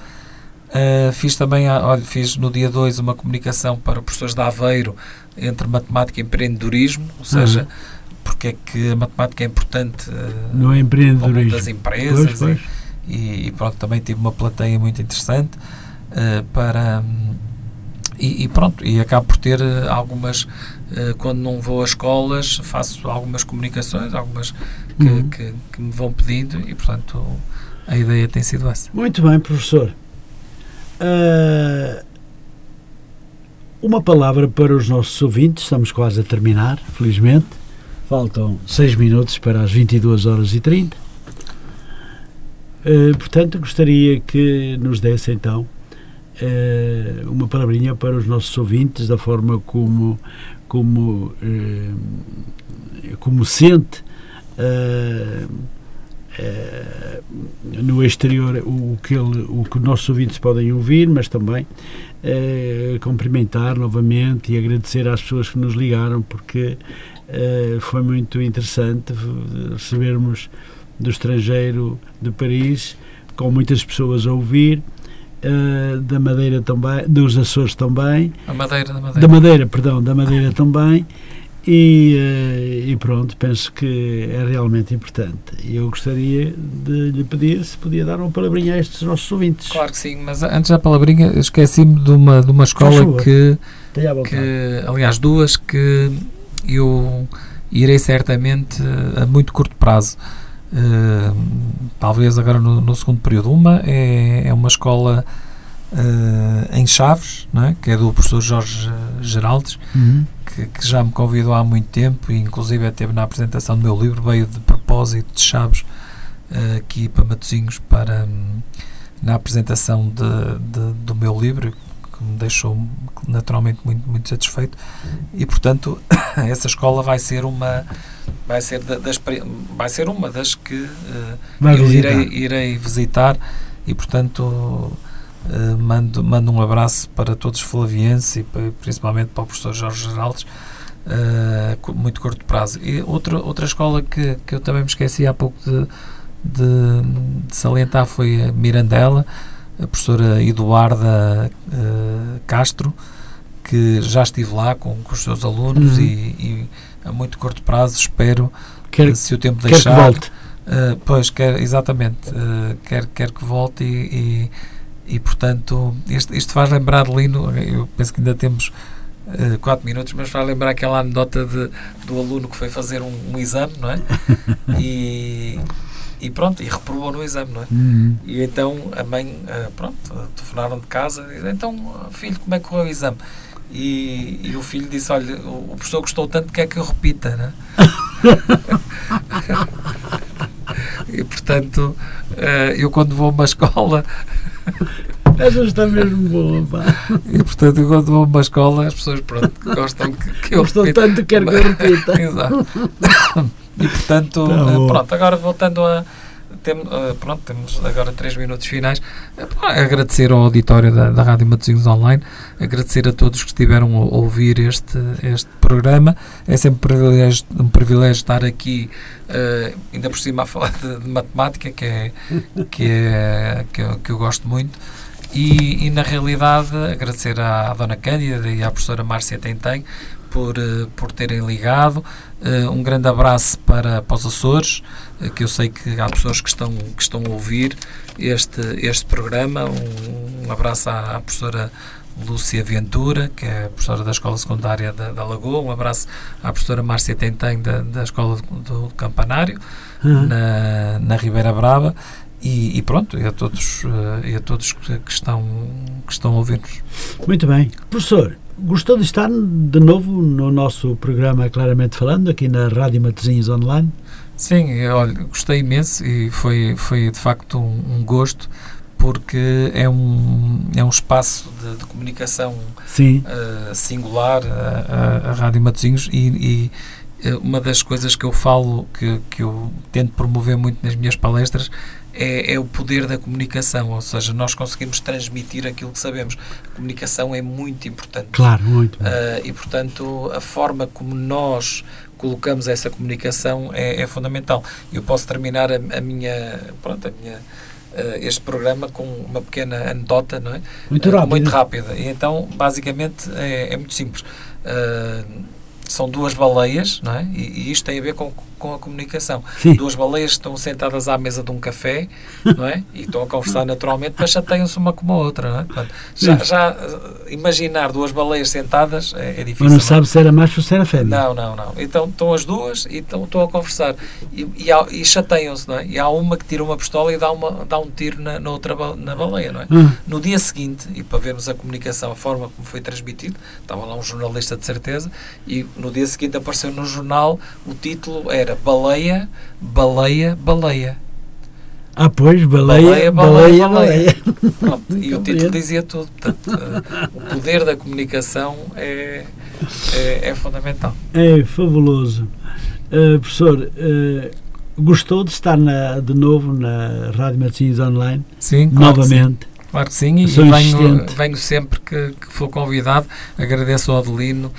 Fiz também, fiz no dia 2 uma comunicação para professores de Aveiro entre matemática e empreendedorismo, ou seja, porque é que a matemática é importante no empreendedorismo das empresas. Pois. E pronto, também tive uma plateia muito interessante e acabo por ter algumas, quando não vou às escolas, faço algumas comunicações, algumas que me vão pedindo e, portanto, a ideia tem sido essa. Muito bem, professor. Uma palavra para os nossos ouvintes, estamos quase a terminar, felizmente, faltam 6 minutos para as 22h30. Portanto, gostaria que nos desse, então, uma palavrinha para os nossos ouvintes, da forma como sente no exterior o que os nossos ouvintes podem ouvir, mas também cumprimentar novamente e agradecer às pessoas que nos ligaram, porque foi muito interessante recebermos do estrangeiro, de Paris, com muitas pessoas a ouvir, da Madeira também, dos Açores também. Da Madeira também. E pronto, penso que é realmente importante. E eu gostaria de lhe pedir se podia dar uma palavrinha a estes nossos ouvintes. Claro que sim, mas antes da palavrinha, esqueci-me de uma escola que, aliás, 2 que eu irei certamente a muito curto prazo. Talvez agora no segundo período. Uma é uma escola em Chaves, não é? Que é do professor Jorge Geraldes, que já me convidou há muito tempo e inclusive esteve na apresentação do meu livro, veio de propósito de Chaves aqui para Matosinhos na apresentação do meu livro, que me deixou naturalmente muito satisfeito, e portanto essa escola vai ser uma das que eu irei visitar, e portanto mando um abraço para todos os flavienses e principalmente para o professor Jorge Geraldes, muito curto prazo. E outra escola que eu também me esqueci há pouco de salientar foi a Mirandela, a professora Eduarda Castro, que já estive lá com os seus alunos, e a muito curto prazo espero que, se o tempo deixar, que volte. Quero que volte, e portanto isto faz lembrar, Lino, eu penso que ainda temos 4 minutos, mas faz lembrar aquela anedota do aluno que foi fazer um exame, não é? E pronto, e reprovou no exame, não é? E então a mãe, pronto, telefonaram de casa, então, filho, como é que correu o exame? E o filho disse, olha, o professor gostou tanto, que é que eu repita, não é? E portanto, eu quando vou a uma escola... Essa está mesmo boa, pá. E portanto, quando vou a uma escola, as pessoas, pronto, gostam que eu repita. Gostam tanto, quero que eu repita. Exato. E portanto, pronto, agora voltando a... temos agora 3 minutos finais. Agradecer ao auditório da Rádio Matosinhos Online, agradecer a todos que estiveram a ouvir este programa. É sempre um privilégio estar aqui, ainda por cima a falar de matemática, que eu gosto muito. E na realidade, agradecer à Dona Cândida e à professora Márcia Tentém por terem ligado. Um grande abraço para os Açores, que eu sei que há pessoas que estão a ouvir este programa. Um abraço à professora Lúcia Ventura, que é professora da Escola Secundária da Lagoa. Um abraço à professora Márcia Tentém, da Escola do Campanário, na Ribeira Brava. E pronto, e a todos que estão a ouvir-nos. Muito bem. Professor, gostou de estar de novo no nosso programa Claramente Falando, aqui na Rádio Matosinhos Online? Sim, olha, gostei imenso, e foi de facto um gosto, porque é um espaço de comunicação singular, a Rádio Matosinhos, e uma das coisas que eu falo, que eu tento promover muito nas minhas palestras, é o poder da comunicação, ou seja, nós conseguimos transmitir aquilo que sabemos. A comunicação é muito importante. Claro, muito. E, portanto, a forma como nós colocamos essa comunicação é fundamental. Eu posso terminar este programa com uma pequena anedota, não é? Muito rápida. Muito rápida. E então, basicamente, é muito simples. São duas baleias, não é? E isto tem a ver com a comunicação. Sim. Duas baleias estão sentadas à mesa de um café, não é? E estão a conversar naturalmente, mas chateiam-se uma com a outra, não é? Portanto, já imaginar duas baleias sentadas é difícil. Mas não sabe se era macho ou se era fêmea. Não. Então estão as duas e estão a conversar. E chateiam-se, não é? E há uma que tira uma pistola e dá um tiro na outra na baleia, não é? No dia seguinte, e para vermos a comunicação, a forma como foi transmitido, estava lá um jornalista de certeza, e no dia seguinte apareceu no jornal, o título era Baleia, Baleia, Baleia. Ah, pois, Baleia, Baleia, Baleia, Baleia. Pronto, e o título dizia tudo. Portanto, o poder da comunicação é fundamental. É fabuloso. Professor, gostou de estar de novo na Rádio Matosinhos Online? Sim, novamente. Sim. Claro que sim, e venho sempre que for convidado. Agradeço ao Adelino,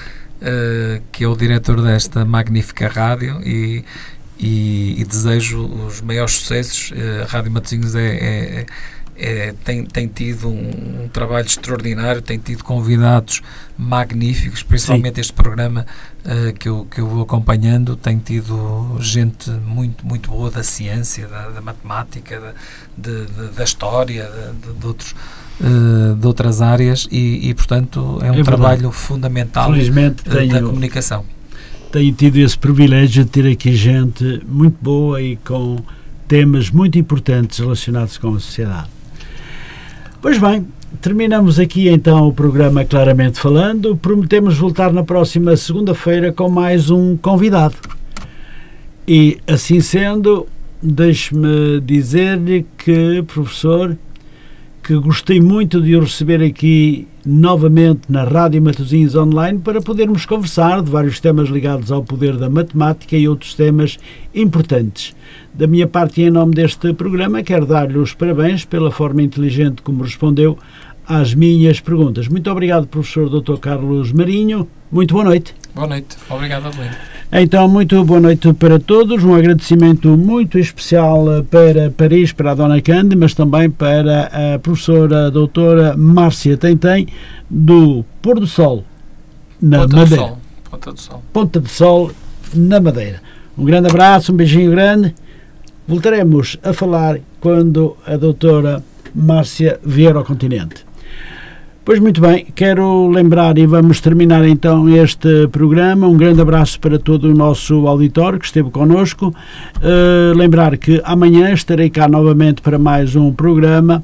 que é o diretor desta magnífica rádio, e desejo os maiores sucessos. A Rádio Matosinhos tem tido um trabalho extraordinário, tem tido convidados magníficos, principalmente este programa que eu vou acompanhando, tem tido gente muito boa da ciência, da matemática, da história, de outros... de outras áreas, e portanto é um trabalho fundamental da comunicação. Tenho tido esse privilégio de ter aqui gente muito boa e com temas muito importantes relacionados com a sociedade. Pois bem, terminamos aqui então o programa Claramente Falando. Prometemos voltar na próxima segunda-feira com mais um convidado, e assim sendo, deixe-me dizer-lhe que, professor, que gostei muito de o receber aqui novamente na Rádio Matosinhos Online para podermos conversar de vários temas ligados ao poder da matemática e outros temas importantes. Da minha parte e em nome deste programa, quero dar-lhe os parabéns pela forma inteligente como respondeu às minhas perguntas. Muito obrigado, professor Dr. Carlos Marinho. Muito boa noite. Boa noite. Obrigado, Adelino. Então, muito boa noite para todos. Um agradecimento muito especial para Paris, para a Dona Cande, mas também para a professora doutora Márcia Tentém, do Pôr do Sol, na Madeira. Ponta do Sol. Ponta do Sol, na Madeira. Um grande abraço, um beijinho grande. Voltaremos a falar quando a doutora Márcia vier ao continente. Pois muito bem, quero lembrar e vamos terminar então este programa. Um grande abraço para todo o nosso auditório que esteve connosco. Lembrar que amanhã estarei cá novamente para mais um programa.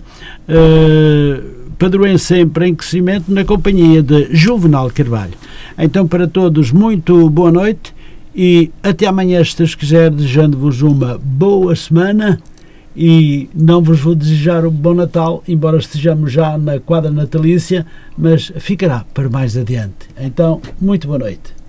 Padroem sempre em crescimento na companhia de Juvenal Carvalho. Então para todos, muito boa noite e até amanhã, se Deus quiser, desejando-vos uma boa semana. E não vos vou desejar um bom Natal, embora estejamos já na quadra natalícia, mas ficará para mais adiante. Então, muito boa noite.